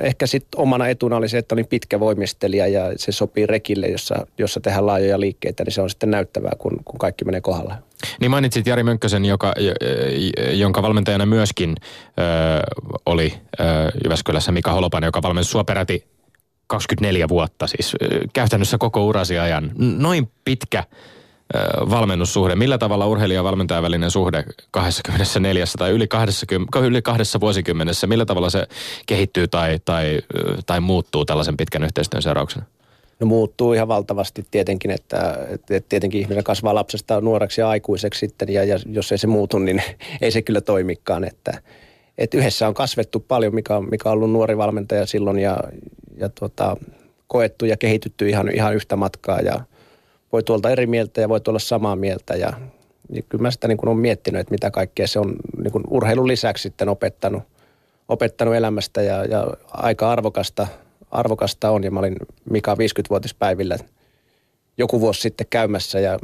ehkä sitten omana etuna oli se, että olin pitkä voimistelija ja se sopii rekille, jossa tehdään laajoja liikkeitä, niin se on sitten näyttävää, kun kaikki menee kohdallaan. Niin mainitsit Jari Mönkösen, jonka valmentajana myöskin oli Jyväskylässä Mika Holopainen, joka valmensi sua peräti 24 vuotta, siis käytännössä koko urasi ajan. Noin pitkä valmennussuhde. Millä tavalla urheilija- ja valmentajan välinen suhde 24 tai yli 2 vuosikymmenessä, millä tavalla se kehittyy tai muuttuu tällaisen pitkän yhteistyön seurauksena? No muuttuu ihan valtavasti tietenkin, että tietenkin ihminen kasvaa lapsesta nuoreksi ja aikuiseksi sitten, ja jos ei se muutu, niin ei se kyllä toimikaan, että yhdessä on kasvettu paljon, mikä on ollut nuori valmentaja silloin ja koettu ja kehitytty ihan yhtä matkaa ja voi tuolta eri mieltä ja voi olla samaa mieltä ja kyllä mä sitä niin kuin olen miettinyt, että mitä kaikkea se on niin kuin urheilun lisäksi sitten opettanut elämästä ja aika arvokasta on ja mä olin Mika 50-vuotispäivillä joku vuosi sitten käymässä ja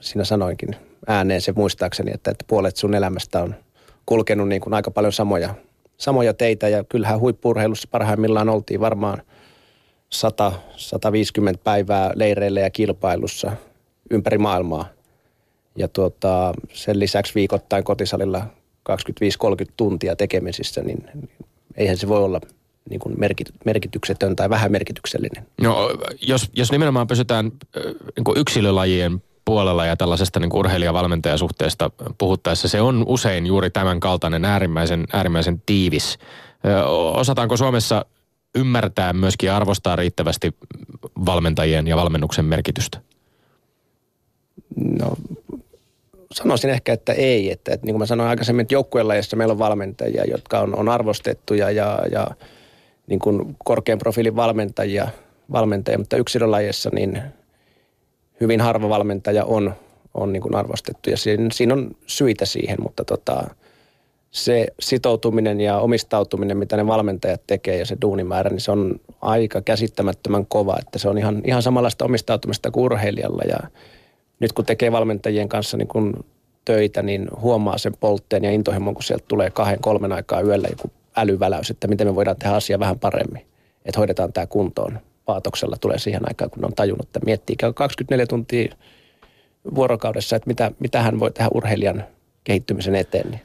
siinä sanoinkin ääneen se muistaakseni, että puolet sun elämästä on kulkenut niin kuin aika paljon samoja teitä ja kyllähän huippu-urheilussa parhaimmillaan oltiin varmaan 100-150 päivää leireillä ja kilpailussa ympäri maailmaa. Ja sen lisäksi viikoittain kotisalilla 25-30 tuntia tekemisissä, niin eihän se voi olla niin kuin merkityksetön tai vähän merkityksellinen. No jos nimenomaan pysytään niin kuin yksilölajien puolella ja tällaisesta niin kuin urheilija-valmentajasuhteesta puhuttaessa, se on usein juuri tämän kaltainen äärimmäisen tiivis. Osataanko Suomessa ymmärtää myöskin ja arvostaa riittävästi valmentajien ja valmennuksen merkitystä? No sanoisin ehkä, että ei. Että niin kuin mä sanoin aikaisemmin, että joukkuelajeissa meillä on valmentajia, jotka on arvostettuja ja niin kuin korkean profiilin valmentajia, mutta yksilölajeissa niin hyvin harva valmentaja on niin kuin arvostettu ja siinä on syitä siihen, mutta se sitoutuminen ja omistautuminen, mitä ne valmentajat tekee ja se duunimäärä, niin se on aika käsittämättömän kova, että se on ihan samanlaista omistautumista kuin urheilijalla ja nyt kun tekee valmentajien kanssa niin kun töitä, niin huomaa sen poltteen ja intohimon, kun sieltä tulee 2-3 aikaa yöllä joku älyväläys, että miten me voidaan tehdä asia vähän paremmin, että hoidetaan tämä kuntoon. Paatoksella tulee siihen aikaan, kun on tajunnut, että miettii 24 tuntia vuorokaudessa, että mitä hän voi tehdä urheilijan kehittymisen eteen. Niin.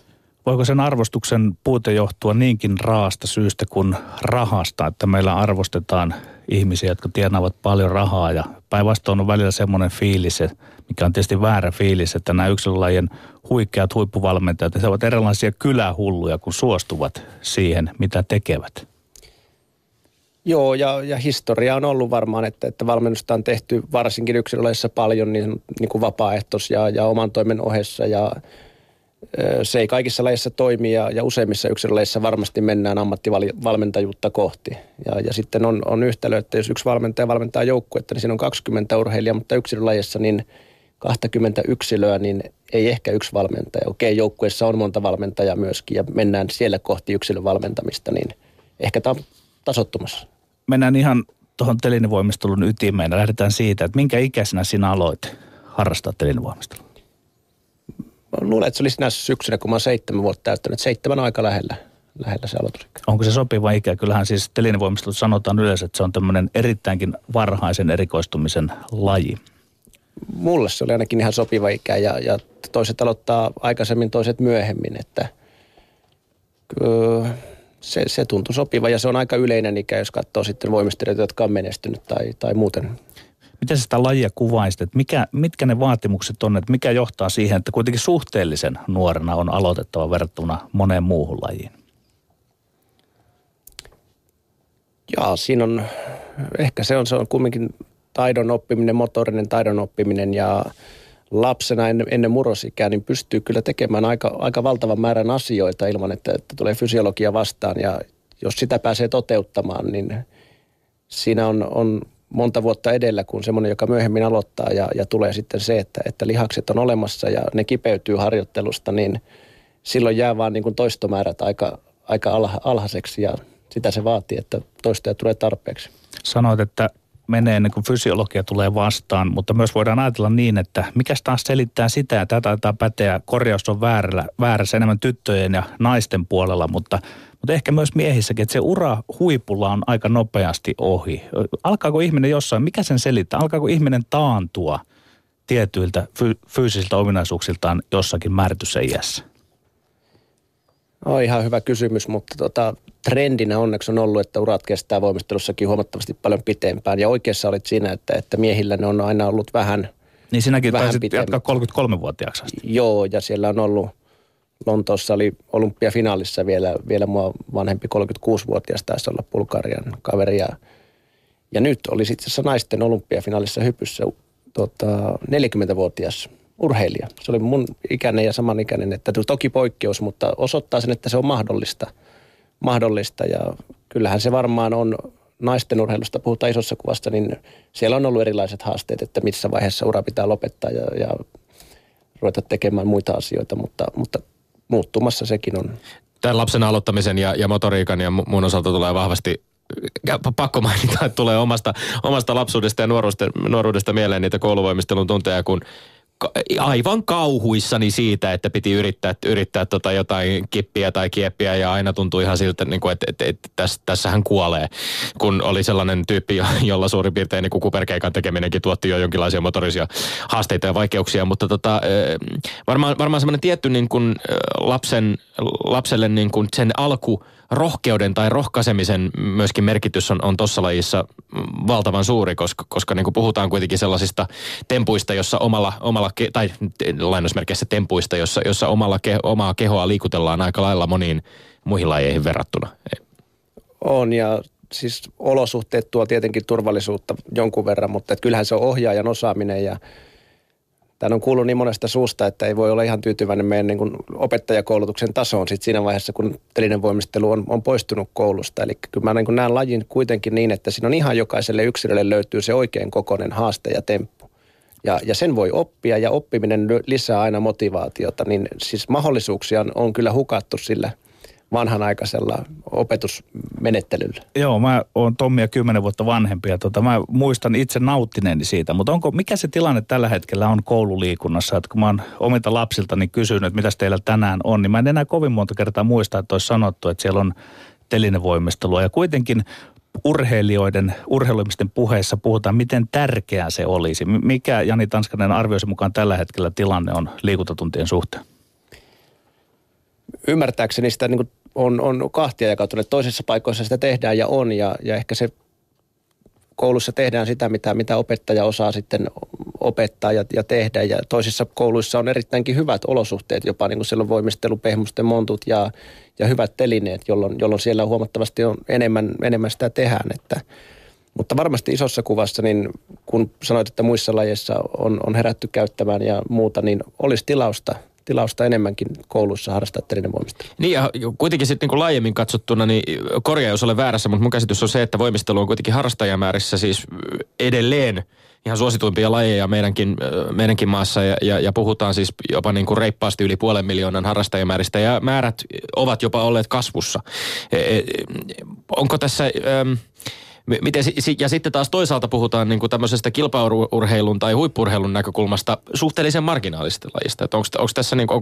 Voiko sen arvostuksen puute johtua niinkin raasta syystä kuin rahasta, että meillä arvostetaan ihmisiä, jotka tienaavat paljon rahaa ja päinvastoin on välillä semmoinen fiilis, mikä on tietysti väärä fiilis, että nämä yksilölajien huikeat huippuvalmentajat, he ovat erilaisia kylähulluja, kun suostuvat siihen, mitä tekevät. Joo, ja historia on ollut varmaan, että valmennusta on tehty varsinkin yksilölajissa paljon niin kuin vapaaehtois- ja oman toimen ohessa ja se ei kaikissa lajeissa toimi ja useimmissa yksilölajeissa varmasti mennään ammattivalmentajuutta kohti. Ja sitten on yhtälö, että jos yksi valmentaja valmentaa joukkuetta, niin siinä on 20 urheilijaa, mutta yksilölajissa niin 20 yksilöä, niin ei ehkä yksi valmentaja. Okei, joukkueessa on monta valmentajaa myöskin ja mennään siellä kohti yksilön valmentamista, niin ehkä tämä on tasoittumassa. Mennään ihan tuohon telinevoimistelun ytimeen ja lähdetään siitä, että minkä ikäisenä sinä aloit harrastaa telinevoimistelua? Mä luulen, että se oli sinä syksynä, kun mä oon 7 vuotta täyttänyt. 7 on aika lähellä se aloitusikä. Onko se sopiva ikä? Kyllähän siis telinevoimistelut sanotaan yleensä, että se on tämmöinen erittäinkin varhaisen erikoistumisen laji. Mulle se oli ainakin ihan sopiva ikä ja toiset aloittaa aikaisemmin, toiset myöhemmin. Että se tuntui sopiva ja se on aika yleinen ikä, jos katsoo sitten voimistelijoita, jotka on menestynyt tai muuten. Miten sä sitä lajia kuvaisit, että mitkä ne vaatimukset on, että mikä johtaa siihen, että kuitenkin suhteellisen nuorena on aloitettava verrattuna moneen muuhun lajiin? Jaa, siinä on, ehkä se on kumminkin taidon oppiminen, motorinen taidon oppiminen ja lapsena ennen murrosikää niin pystyy kyllä tekemään aika valtavan määrän asioita ilman, että tulee fysiologia vastaan ja jos sitä pääsee toteuttamaan, niin siinä on monta vuotta edellä, kun semmoinen, joka myöhemmin aloittaa ja tulee sitten se, että lihakset on olemassa ja ne kipeytyy harjoittelusta, niin silloin jää vaan niin kuin toistomäärät aika alhaiseksi ja sitä se vaatii, että toistoja tulee tarpeeksi. Sanoit, että menee ennen kuin fysiologia tulee vastaan, mutta myös voidaan ajatella niin, että mikäs taas selittää sitä, että taitaa päteä, korjaus on väärässä enemmän tyttöjen ja naisten puolella, mutta ehkä myös miehissäkin, että se ura huipulla on aika nopeasti ohi. Alkaako ihminen jossain, mikä sen selittää, alkaako ihminen taantua tietyiltä fyysisiltä ominaisuuksiltaan jossakin määrätyssä iässä? No ihan hyvä kysymys, mutta trendinä onneksi on ollut, että urat kestää voimistelussakin huomattavasti paljon pitempään. Ja oikeassa olit siinä, että miehillä ne on aina ollut vähän niin sinäkin taisit jatkaa 33-vuotiaaksi asti. Joo, ja siellä on ollut, Lontoossa oli olympiafinaalissa vielä mua vanhempi 36-vuotias taisi olla Bulgarian kaveri. Ja nyt oli itse asiassa naisten olympiafinaalissa hypyssä 40-vuotias urheilija. Se oli mun ikäinen ja samanikäinen, että toki poikkeus, mutta osoittaa sen, että se on mahdollista ja kyllähän se varmaan on, naisten urheilusta puhutaan isossa kuvassa, niin siellä on ollut erilaiset haasteet, että missä vaiheessa ura pitää lopettaa ja ruveta tekemään muita asioita, mutta muuttumassa sekin on. Tämän lapsen aloittamisen ja motoriikan ja mun osalta tulee vahvasti pakko mainita, että tulee omasta lapsuudesta ja nuoruudesta mieleen niitä kouluvoimistelun tunteja, kun aivan kauhuissani siitä, että piti yrittää jotain kippiä tai kieppiä ja aina tuntui ihan siltä, että tässähän kuolee. Kun oli sellainen tyyppi, jolla suurin piirtein niin kuperkeikan tekeminenkin tuotti jo jonkinlaisia motorisia haasteita ja vaikeuksia, mutta varmaan semmoinen tietty niin kuin lapselle niin kuin sen alkurohkeuden tai rohkaisemisen myöskin merkitys on tuossa lajissa valtavan suuri, koska niin kuin puhutaan kuitenkin sellaisista tempuista, jossa omaa kehoa liikutellaan aika lailla moniin muihin lajeihin verrattuna. On ja siis olosuhteet tuo tietenkin turvallisuutta jonkun verran, mutta kyllähän se on ohjaajan osaaminen ja tämä on kuullut niin monesta suusta, että ei voi olla ihan tyytyväinen meidän niin kuin opettajakoulutuksen tasoon sit siinä vaiheessa, kun telinevoimistelu on poistunut koulusta. Eli kyllä mä niin kuin näen lajin kuitenkin niin, että siinä on ihan jokaiselle yksilölle löytyy se oikein kokoinen haaste ja temppu. Ja sen voi oppia ja oppiminen lisää aina motivaatiota, niin siis mahdollisuuksia on kyllä hukattu sillä vanhanaikaisella opetusmenettelyllä. Joo, mä oon Tommia 10 vuotta vanhempi ja mä muistan itse nauttineeni siitä, mutta mikä se tilanne tällä hetkellä on koululiikunnassa? Että kun mä oon omilta lapsiltani kysynyt, että mitäs teillä tänään on, niin mä en enää kovin monta kertaa muista, että olisi sanottu, että siellä on telinevoimistelua ja kuitenkin urheiluimisten puheissa puhutaan, miten tärkeää se olisi. Mikä Jani Tanskanen arvioisi mukaan tällä hetkellä tilanne on liikuntatuntien suhteen? Ymmärtääkseni sitä niin kuin on kahtia jakautunut. Toisissa paikoissa sitä tehdään ja on ja ehkä se koulussa tehdään sitä, mitä opettaja osaa sitten opettaa ja tehdä. Ja toisissa kouluissa on erittäinkin hyvät olosuhteet, jopa niin kuin siellä on voimistelu, pehmusten montut ja hyvät telineet, jolloin siellä huomattavasti on enemmän sitä tehdään. Mutta varmasti isossa kuvassa, niin kun sanoit, että muissa lajeissa on herätty käyttämään ja muuta, niin olisi tilausta enemmänkin kouluissa harrastaa telinevoimistelua. Niin ja kuitenkin sitten niin laajemmin katsottuna, niin korjaa jos olen väärässä, mutta mun käsitys on se, että voimistelu on kuitenkin harrastajamäärissä siis edelleen ihan suosituimpia lajeja meidänkin maassa ja puhutaan siis jopa niin kuin reippaasti yli 500,000 harrastajamääristä ja määrät ovat jopa olleet kasvussa. Onko tässä... Miten, ja sitten taas toisaalta puhutaan niin kuin tämmöisestä kilpaurheilun tai huippurheilun näkökulmasta suhteellisen marginaalisesta lajista. Että onko tässä niin kuin,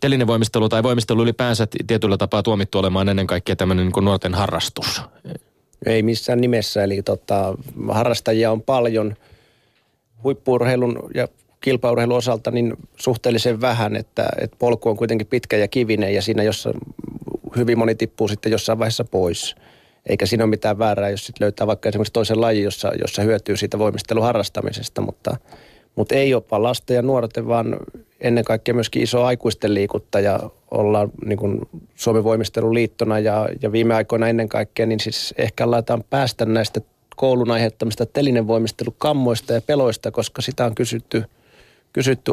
telinevoimistelu tai voimistelu ylipäänsä tietyllä tapaa tuomittu olemaan ennen kaikkea tämmöinen niin kuin nuorten harrastus? Ei missään nimessä. Eli harrastajia on paljon huippurheilun ja kilpaurheilun osalta niin suhteellisen vähän, että polku on kuitenkin pitkä ja kivinen ja siinä hyvin moni tippuu sitten jossain vaiheessa pois. Eikä siinä ole mitään väärää, jos sit löytää vaikka esimerkiksi toisen lajin, jossa hyötyy siitä voimisteluharrastamisesta. Mutta ei jopa lasten ja nuorten, vaan ennen kaikkea myöskin iso aikuisten liikuttaja. Ollaan niin kuin Suomen voimisteluliittona ja viime aikoina ennen kaikkea, niin siis ehkä laitetaan päästä näistä koulun aiheuttamista telinevoimistelukammoista ja peloista, koska sitä on kysytty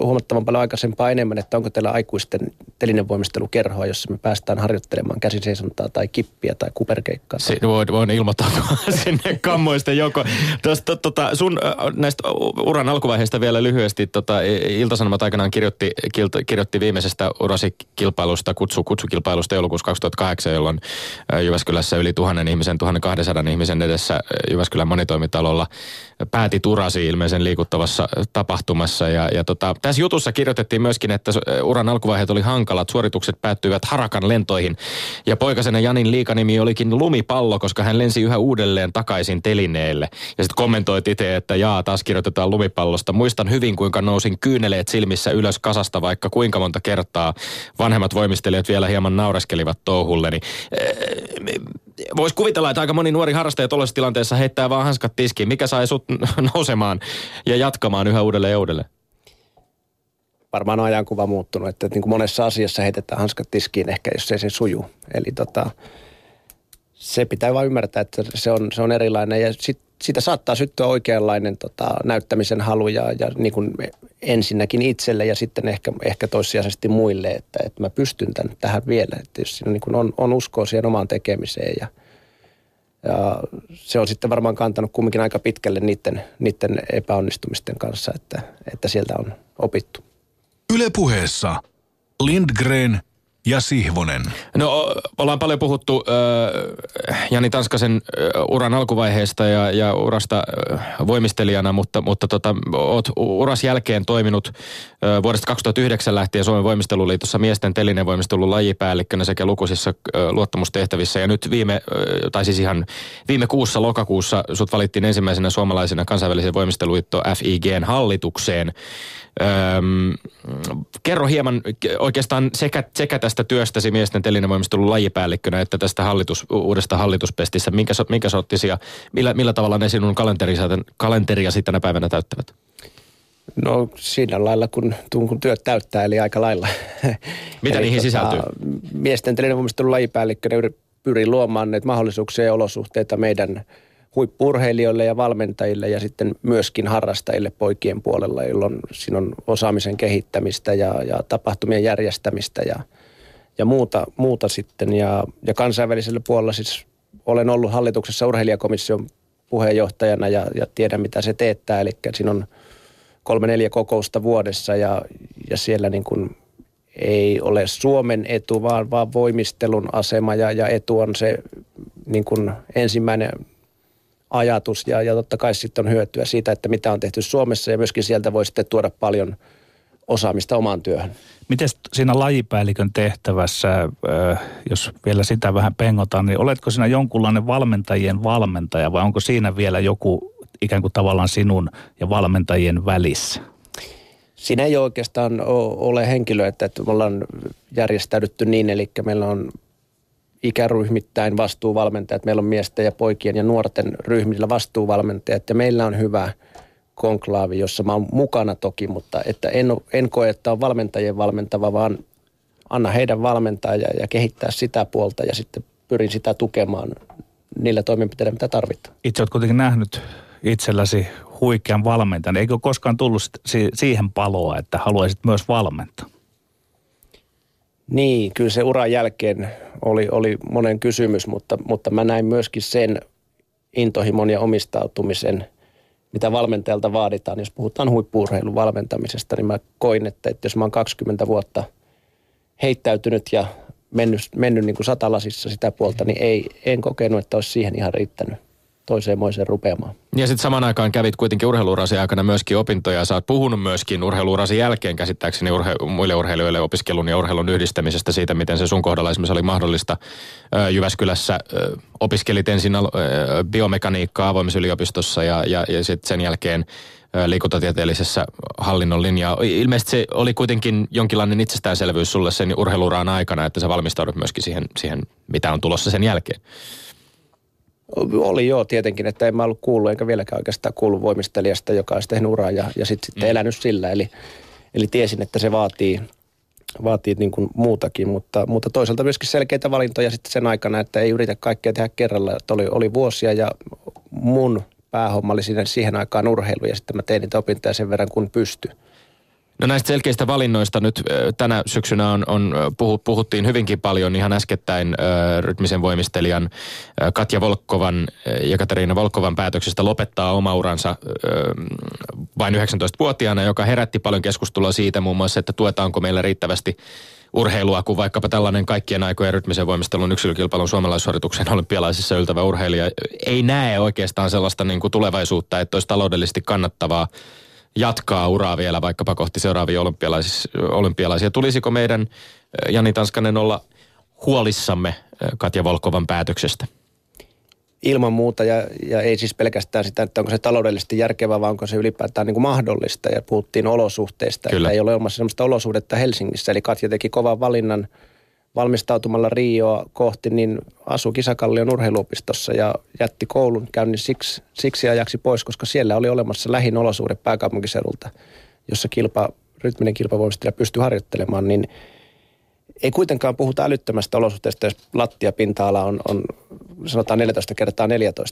huomattavan paljon aikaisempaa enemmän, että onko teillä aikuisten telinevoimistelukerhoa, jossa me päästään harjoittelemaan käsiseisontaa tai kippiä tai kuperkeikkaa. Voin ilmoittautua sinne kammoisten joukkoon. Sun näistä uran alkuvaiheista vielä lyhyesti. Ilta-Sanomat aikanaan kirjoitti viimeisestä urasi kilpailusta, kutsukilpailusta joulukuussa 2008, jolloin Jyväskylässä yli 1,200 ihmisen edessä Jyväskylän monitoimitalolla päätit urasi ilmeisen liikuttavassa tapahtumassa ja tässä jutussa kirjoitettiin myöskin, että uran alkuvaiheet oli hankalat. Suoritukset päättyivät harakan lentoihin. Ja poikasena Janin liikanimi olikin lumipallo, koska hän lensi yhä uudelleen takaisin telineelle. Ja sitten kommentoit itse, että taas kirjoitetaan lumipallosta. Muistan hyvin, kuinka nousin kyyneleet silmissä ylös kasasta, vaikka kuinka monta kertaa vanhemmat voimistelijat vielä hieman naureskelivat touhulleni. Voisi kuvitella, että aika moni nuori harrastaja tuollaisessa tilanteessa heittää vaan hanskat tiskiin. Mikä sai sut nousemaan ja jatkamaan yhä uudelleen ja uudelleen? Varmaan on ajankuva muuttunut, että niin kuin monessa asiassa heitetään hanskat tiskiin ehkä, jos ei se suju. Eli se pitää vaan ymmärtää, että se on erilainen. Ja sitten sitä saattaa syttyä oikeanlainen näyttämisen halu ja niin kuin ensinnäkin itselle ja sitten ehkä toissijaisesti muille, että mä pystyn tähän vielä. Että jos siinä niin kuin on uskoa siihen omaan tekemiseen ja se on sitten varmaan kantanut kumminkin aika pitkälle niiden epäonnistumisten kanssa, että sieltä on opittu. Yle Puheessa Lindgren ja Sihvonen. No ollaan paljon puhuttu Jani Tanskasen uran alkuvaiheesta ja urasta voimistelijana, mutta oot uras jälkeen toiminut vuodesta 2009 lähtien Suomen voimisteluliitossa miesten telinevoimistelun lajipäällikkönä sekä lukuisissa luottamustehtävissä. Ja nyt viime kuussa lokakuussa sut valittiin ensimmäisenä suomalaisena kansainvälisen voimisteluliitto FIG:n hallitukseen. Kerro hieman oikeastaan sekä tästä työstäsi miesten telinevoimistelun lajipäällikkönä että tästä uudesta hallituspestissä. Minkä sorttisia, millä tavalla ne sinun kalenteriasi tänä päivänä täyttävät? No siinä lailla, kun työt täyttää, eli aika lailla. Mitä eli niihin sisältyy? Miesten telinevoimistelun lajipäällikkönä pyrin luomaan näitä mahdollisuuksia ja olosuhteita meidän huippu-urheilijoille ja valmentajille ja sitten myöskin harrastajille poikien puolella, jolloin siinä on osaamisen kehittämistä ja tapahtumien järjestämistä ja muuta sitten. Ja kansainvälisellä puolella siis olen ollut hallituksessa urheilijakomission puheenjohtajana ja tiedän, mitä se teettää. Eli siinä on 3-4 kokousta vuodessa ja siellä niin kuin ei ole Suomen etu, vaan voimistelun asema ja etu on se niin kuin ensimmäinen ajatus ja totta kai sitten on hyötyä siitä, että mitä on tehty Suomessa ja myöskin sieltä voi sitten tuoda paljon osaamista omaan työhön. Miten siinä lajipäällikön tehtävässä, jos vielä sitä vähän pengotaan, niin oletko sinä jonkunlainen valmentajien valmentaja vai onko siinä vielä joku ikään kuin tavallaan sinun ja valmentajien välissä? Siinä ei oikeastaan ole henkilö, että me ollaan järjestäydytty niin, eli meillä on ikäryhmittäin vastuuvalmentajat. Meillä on miesten ja poikien ja nuorten ryhmillä vastuuvalmentajat ja meillä on hyvä konklaavi, jossa mä oon mukana toki, mutta että en koe, että on valmentajien valmentava, vaan anna heidän valmentaa ja kehittää sitä puolta ja sitten pyrin sitä tukemaan niillä toimenpiteillä, mitä tarvitaan. Itse olet kuitenkin nähnyt itselläsi huikean valmentajan. Eikö koskaan tullut siihen paloa, että haluaisit myös valmentaa? Niin, kyllä se uran jälkeen oli monen kysymys, mutta mä näin myöskin sen intohimon ja omistautumisen, mitä valmentajalta vaaditaan. Jos puhutaan huippu-urheilun valmentamisesta, niin mä koin, että jos mä oon 20 vuotta heittäytynyt ja mennyt niin kuin satalasissa sitä puolta, niin en kokenut, että olisi siihen ihan riittänyt toiseenmoiseen rupeamaan. Ja sitten samaan aikaan kävit kuitenkin urheiluurasi aikana myöskin opintoja. Sä oot puhunut myöskin urheiluurasi jälkeen käsittääkseni muille urheilijoille opiskelun ja urheilun yhdistämisestä siitä, miten se sun kohdalla esimerkiksi oli mahdollista. Jyväskylässä opiskelit ensin biomekaniikkaa avoimisyliopistossa ja sitten sen jälkeen liikuntatieteellisessä hallinnon linjaa. Ilmeisesti se oli kuitenkin jonkinlainen itsestäänselvyys sulle sen urheiluuraan aikana, että sä valmistaudut myöskin siihen mitä on tulossa sen jälkeen. Oli joo tietenkin, että en mä ollut kuullut, enkä vieläkään oikeastaan kuullut voimistelijasta, joka olisi tehnyt uraa ja sitten elänyt sillä. Eli tiesin, että se vaatii niin kuin muutakin, mutta toisaalta myöskin selkeitä valintoja sitten sen aikana, että ei yritä kaikkea tehdä kerralla. Että oli vuosia ja mun päähomma oli siihen aikaan urheilu ja sitten mä tein niitä opintoja sen verran kun pystyi. No näistä selkeistä valinnoista nyt tänä syksynä puhuttiin hyvinkin paljon ihan äskettäin rytmisen voimistelijan Katja Volkovan ja Katariina Volkovan päätöksestä lopettaa oma uransa vain 19-vuotiaana, joka herätti paljon keskustelua siitä muun muassa, että tuetaanko meillä riittävästi urheilua, kun vaikkapa tällainen kaikkien aikojen rytmisen voimistelun yksilökilpailun suomalaissuorituksen olympialaisissa yltävä urheilija ei näe oikeastaan sellaista niin kuin tulevaisuutta, että olisi taloudellisesti kannattavaa jatkaa uraa vielä vaikkapa kohti seuraavia olympialaisia. Tulisiko meidän, Jani Tanskanen, olla huolissamme Katja Volkovan päätöksestä? Ilman muuta, ja ei siis pelkästään sitä, että onko se taloudellisesti järkevää, vaan onko se ylipäätään niin kuin mahdollista. Ja puhuttiin olosuhteista, kyllä, että ei ole olemassa sellaista olosuhdetta Helsingissä. Eli Katja teki kovan valinnan valmistautumalla Rioa kohti, niin asui Kisakallion urheiluopistossa ja jätti koulun käynnin siksi ajaksi pois, koska siellä oli olemassa lähin olosuhde pääkaupunkiseudulta, jossa rytminen kilpavoimistelija pystyi harjoittelemaan, niin ei kuitenkaan puhuta älyttömästä olosuhteesta, jos lattiapinta-ala on sanotaan 14x14,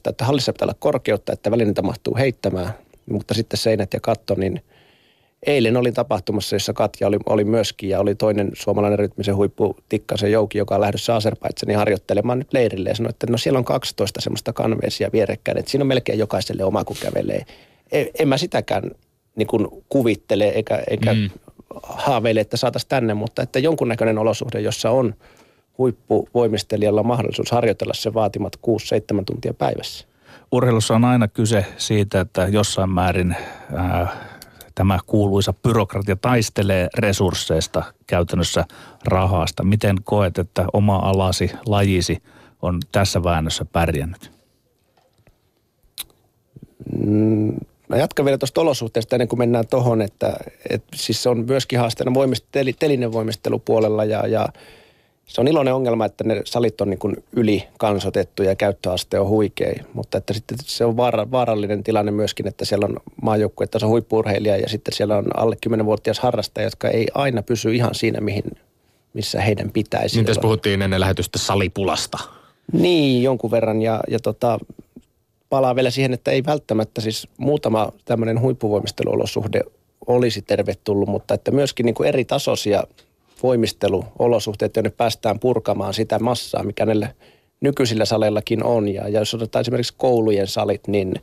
että hallissa pitää olla korkeutta, että välineitä mahtuu heittämään, mutta sitten seinät ja katto, niin eilen olin tapahtumassa, jossa Katja oli myöskin ja oli toinen suomalainen rytmisen huippu Tikkasen Jouki, joka on lähdössä Azerbaidžaniin harjoittelemaan nyt leirille ja sanoi, että no siellä on 12 semmoista kanveesia vierekkäin, että siinä on melkein jokaiselle oma kun kävelee. En mä sitäkään niin kuin kuvittele eikä haaveile, että saataisiin tänne, mutta että jonkunnäköinen olosuhde, jossa on huippuvoimistelijalla mahdollisuus harjoitella se vaatimat 6-7 tuntia päivässä. Urheilussa on aina kyse siitä, että jossain määrin tämä kuuluisa byrokratia taistelee resursseista, käytännössä rahasta. Miten koet, että oma alasi, lajisi on tässä väännössä pärjännyt? Mä jatkan vielä tuosta olosuhteesta ennen kuin mennään tuohon, että siis se on myöskin haasteena telinevoimistelupuolella ja se on iloinen ongelma, että ne salit on niin kuin ylikansotettu ja käyttöaste on huikea, mutta että sitten se on vaarallinen tilanne myöskin, että siellä on maajoukkuettason huippu-urheilija ja sitten siellä on alle 10-vuotias harrastaja, jotka ei aina pysy ihan siinä, missä heidän pitäisi. Niin tässä puhuttiin ennen lähetystä salipulasta. Niin, jonkun verran ja palaa vielä siihen, että ei välttämättä siis muutama tämmöinen huippuvoimisteluolosuhde olisi tervetullut, mutta että myöskin niin kuin eri tasoisia voimisteluolosuhteet, joiden päästään purkamaan sitä massaa, mikä näillä nykyisillä saleillakin on. Ja jos otetaan esimerkiksi koulujen salit, niin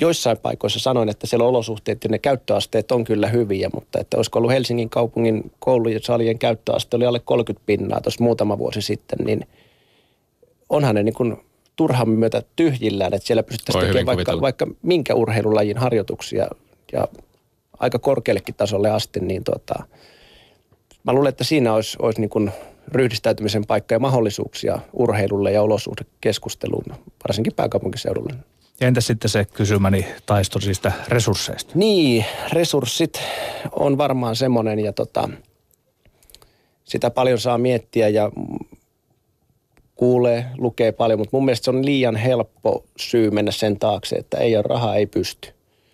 joissain paikoissa sanoin, että siellä on olosuhteet ja ne käyttöasteet on kyllä hyviä, mutta että olisiko ollut Helsingin kaupungin koulujen salien käyttöaste oli alle 30% tuossa muutama vuosi sitten, niin onhan ne niin kuin turhan myötä tyhjillään, että siellä pystyttäisiin tekemään vaikka minkä urheilulajin harjoituksia ja aika korkeallekin tasolle asti, niin mä luulen, että siinä olisi niin kuin ryhdistäytymisen paikka ja mahdollisuuksia urheilulle ja olosuhdekeskusteluun, varsinkin pääkaupunkiseudulle. Ja entä sitten se kysymäni taisto siitä resursseista? Niin, resurssit on varmaan semmoinen ja sitä paljon saa miettiä ja kuulee, lukee paljon, mutta mun mielestä se on liian helppo syy mennä sen taakse, että ei ole rahaa, ei pysty.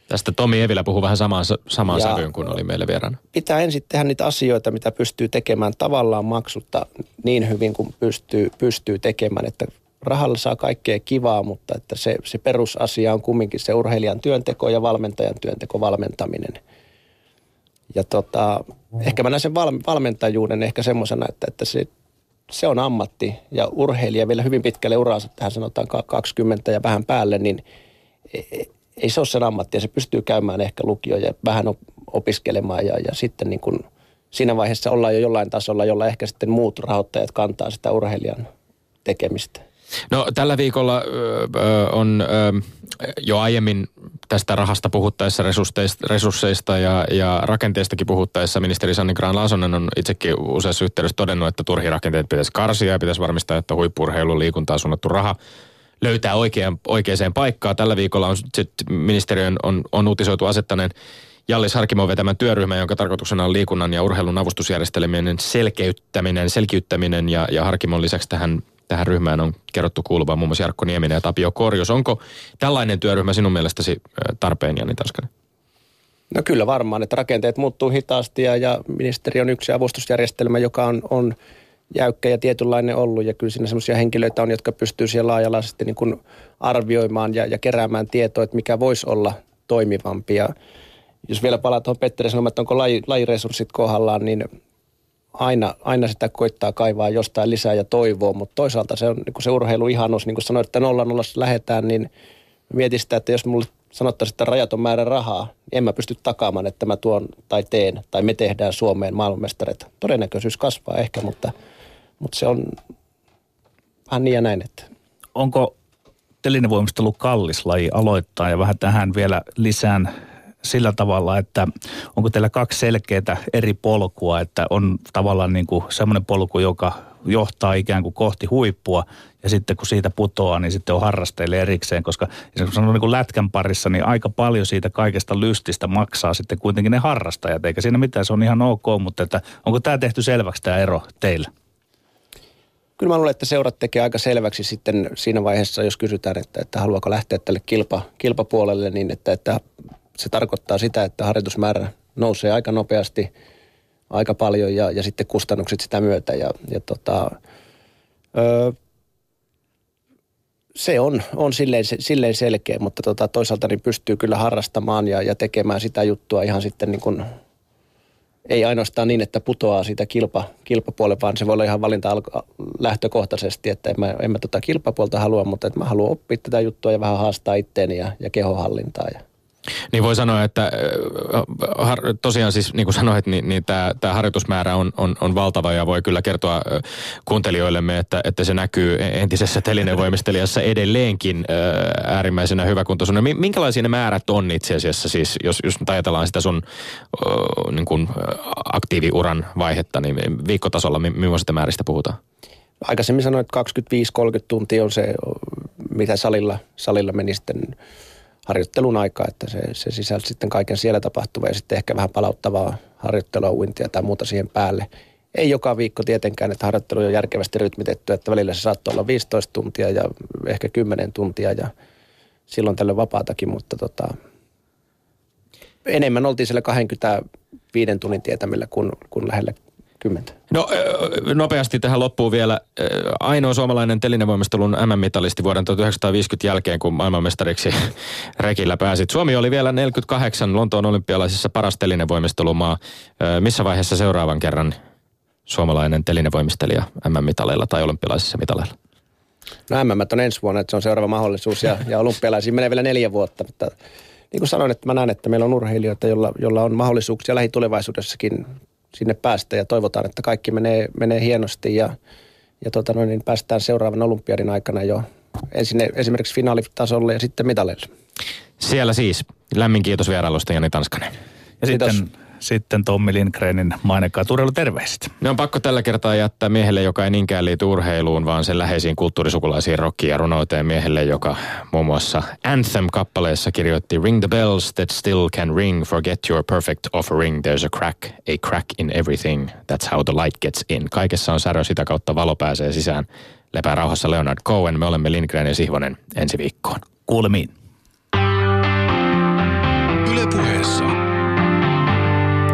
Tästä Tomi Evilä puhuu vähän samaan sävyyn, kun oli meillä vieraana. Pitää ensin tehdä niitä asioita, mitä pystyy tekemään tavallaan maksutta niin hyvin kuin pystyy tekemään. Että rahalla saa kaikkea kivaa, mutta että se perusasia on kumminkin se urheilijan työnteko ja valmentajan työnteko, valmentaminen. Ja ehkä mä näen sen valmentajuuden ehkä semmoisena, että se on ammatti. Ja urheilija vielä hyvin pitkälle uraansa, tähän sanotaan 20 ja vähän päälle, niin ei se ole sen ammatti ja se pystyy käymään ehkä lukioon ja vähän opiskelemaan ja sitten niin kuin siinä vaiheessa ollaan jo jollain tasolla, jolla ehkä sitten muut rahoittajat kantaa sitä urheilijan tekemistä. No tällä viikolla on jo aiemmin tästä rahasta puhuttaessa, resursseista ja rakenteistakin puhuttaessa ministeri Sanni Grahn-Laasonen on itsekin useassa yhteydessä todennut, että turhi rakenteet pitäisi karsia ja pitäisi varmistaa, että huippu-urheilun liikuntaan suunnattu raha löytää oikeaan paikkaan. Tällä viikolla on ministeriön on uutisoitu asettaneen Jallis Harkimon vetämän työryhmän, jonka tarkoituksena on liikunnan ja urheilun avustusjärjestelmien selkiyttäminen ja Harkimon lisäksi tähän ryhmään on kerrottu kuuluvan muun muassa Jarkko Nieminen ja Tapio Korjus. Onko tällainen työryhmä sinun mielestäsi tarpeen, Jani Tanskanen? No kyllä varmaan, että rakenteet muuttuu hitaasti ja ministeriö on yksi avustusjärjestelmä, joka on jäykkä ja tietynlainen ollut ja kyllä siinä semmoisia henkilöitä on, jotka pystyy siellä laajalaisesti niin kuin arvioimaan ja keräämään tietoa, että mikä voisi olla toimivampi. Ja jos vielä palaa tuohon Petteri sanomaan, että onko lajiresurssit kohdallaan, niin aina sitä koittaa kaivaa jostain lisää ja toivoa, mutta toisaalta se on niin kuin se urheiluihanus, niin kuin sanoit, että 0-0 lähdetään, niin mietin sitä, että jos mulle sanottaisiin, että rajaton määrä rahaa, niin en mä pysty takaamaan, että mä tuon tai teen tai me tehdään Suomeen maailmanmestareita. Todennäköisyys kasvaa ehkä, mutta se on vähän niin ja näin. Että. Onko telinevoimistelu kallis laji aloittaa ja vähän tähän vielä lisään sillä tavalla, että onko teillä kaksi selkeää eri polkua, että on tavallaan niin kuin semmoinen polku, joka johtaa ikään kuin kohti huippua ja sitten kun siitä putoaa, niin sitten on harrastajille erikseen, koska esimerkiksi niin kuin lätkän parissa, niin aika paljon siitä kaikesta lystistä maksaa sitten kuitenkin ne harrastajat, eikä siinä mitään, se on ihan ok, mutta että onko tämä tehty selväksi tämä ero teillä? Kyllä mä luulen, että seurat tekee aika selväksi sitten siinä vaiheessa, jos kysytään, että haluaako lähteä tälle kilpapuolelle, niin että se tarkoittaa sitä, että harjoitusmäärä nousee aika nopeasti, aika paljon ja sitten kustannukset sitä myötä. se on silleen selkeä, mutta toisaalta niin pystyy kyllä harrastamaan ja tekemään sitä juttua ihan sitten niin kuin, ei ainoastaan niin, että putoaa siitä kilpapuolelle, vaan se voi olla ihan valinta lähtökohtaisesti, että en mä kilpapuolta halua, mutta että mä haluan oppia tätä juttua ja vähän haastaa itteeni ja kehohallintaa. Niin voi sanoa, että tosiaan siis niin kuin sanoit, niin tämä harjoitusmäärä on valtava ja voi kyllä kertoa kuuntelijoillemme, että se näkyy entisessä telinevoimistelijassa edelleenkin äärimmäisenä hyväkuntoisena. Minkälaisia ne määrät on itse asiassa siis, jos ajatellaan sitä sun niin kuin aktiiviuran vaihetta, niin viikkotasolla millaisista määristä puhutaan? Aikaisemmin sanoin, että 25-30 tuntia on se, mitä salilla meni sitten harjoittelun aikaa, että se sisälsi sitten kaiken siellä tapahtuvaa ja sitten ehkä vähän palauttavaa harjoittelua, uintia tai muuta siihen päälle. Ei joka viikko tietenkään, että harjoittelu on järkevästi rytmitetty, että välillä se saattoi olla 15 tuntia ja ehkä 10 tuntia ja silloin tällöin vapaatakin, mutta enemmän oltiin siellä 25 tunnin tietämillä kuin lähellä 10. No nopeasti tähän loppuun vielä. Ainoa suomalainen telinevoimistelun MM-mitalisti vuoden 1950 jälkeen, kun maailmanmestariksi rekillä pääsit. Suomi oli vielä 48 Lontoon olympialaisissa paras telinevoimistelumaa. Missä vaiheessa seuraavan kerran suomalainen telinevoimistelija MM-mitaleilla tai olympialaisissa mitaleilla? No MM-mät on ensi vuonna, että se on seuraava mahdollisuus ja olympialaisiin menee vielä 4 vuotta, mutta niin kuin sanoin, että mä näen, että meillä on urheilijoita, jolla on mahdollisuuksia lähitulevaisuudessakin sinne päästä ja toivotaan, että kaikki menee hienosti ja niin päästään seuraavan olympiadin aikana jo esimerkiksi finaalitasolle ja sitten mitaleille. Siellä siis. Lämmin kiitos vierailusta, Jani Tanskanen. Ja sitten Tommi Lindgrenin mainekkaat urheiluterveiset. Ne on pakko tällä kertaa jättää miehelle, joka ei niinkään liity urheiluun, vaan sen läheisiin kulttuurisukulaisiin rockiin ja runouteen miehelle, joka muun muassa Anthem-kappaleessa kirjoitti Ring the bells that still can ring, forget your perfect offering, there's a crack in everything, that's how the light gets in. Kaikessa on särö, sitä kautta valo pääsee sisään. Lepää rauhassa Leonard Cohen, me olemme Lindgren ja Sihvonen ensi viikkoon. Kuulemiin. Yle Puheessa.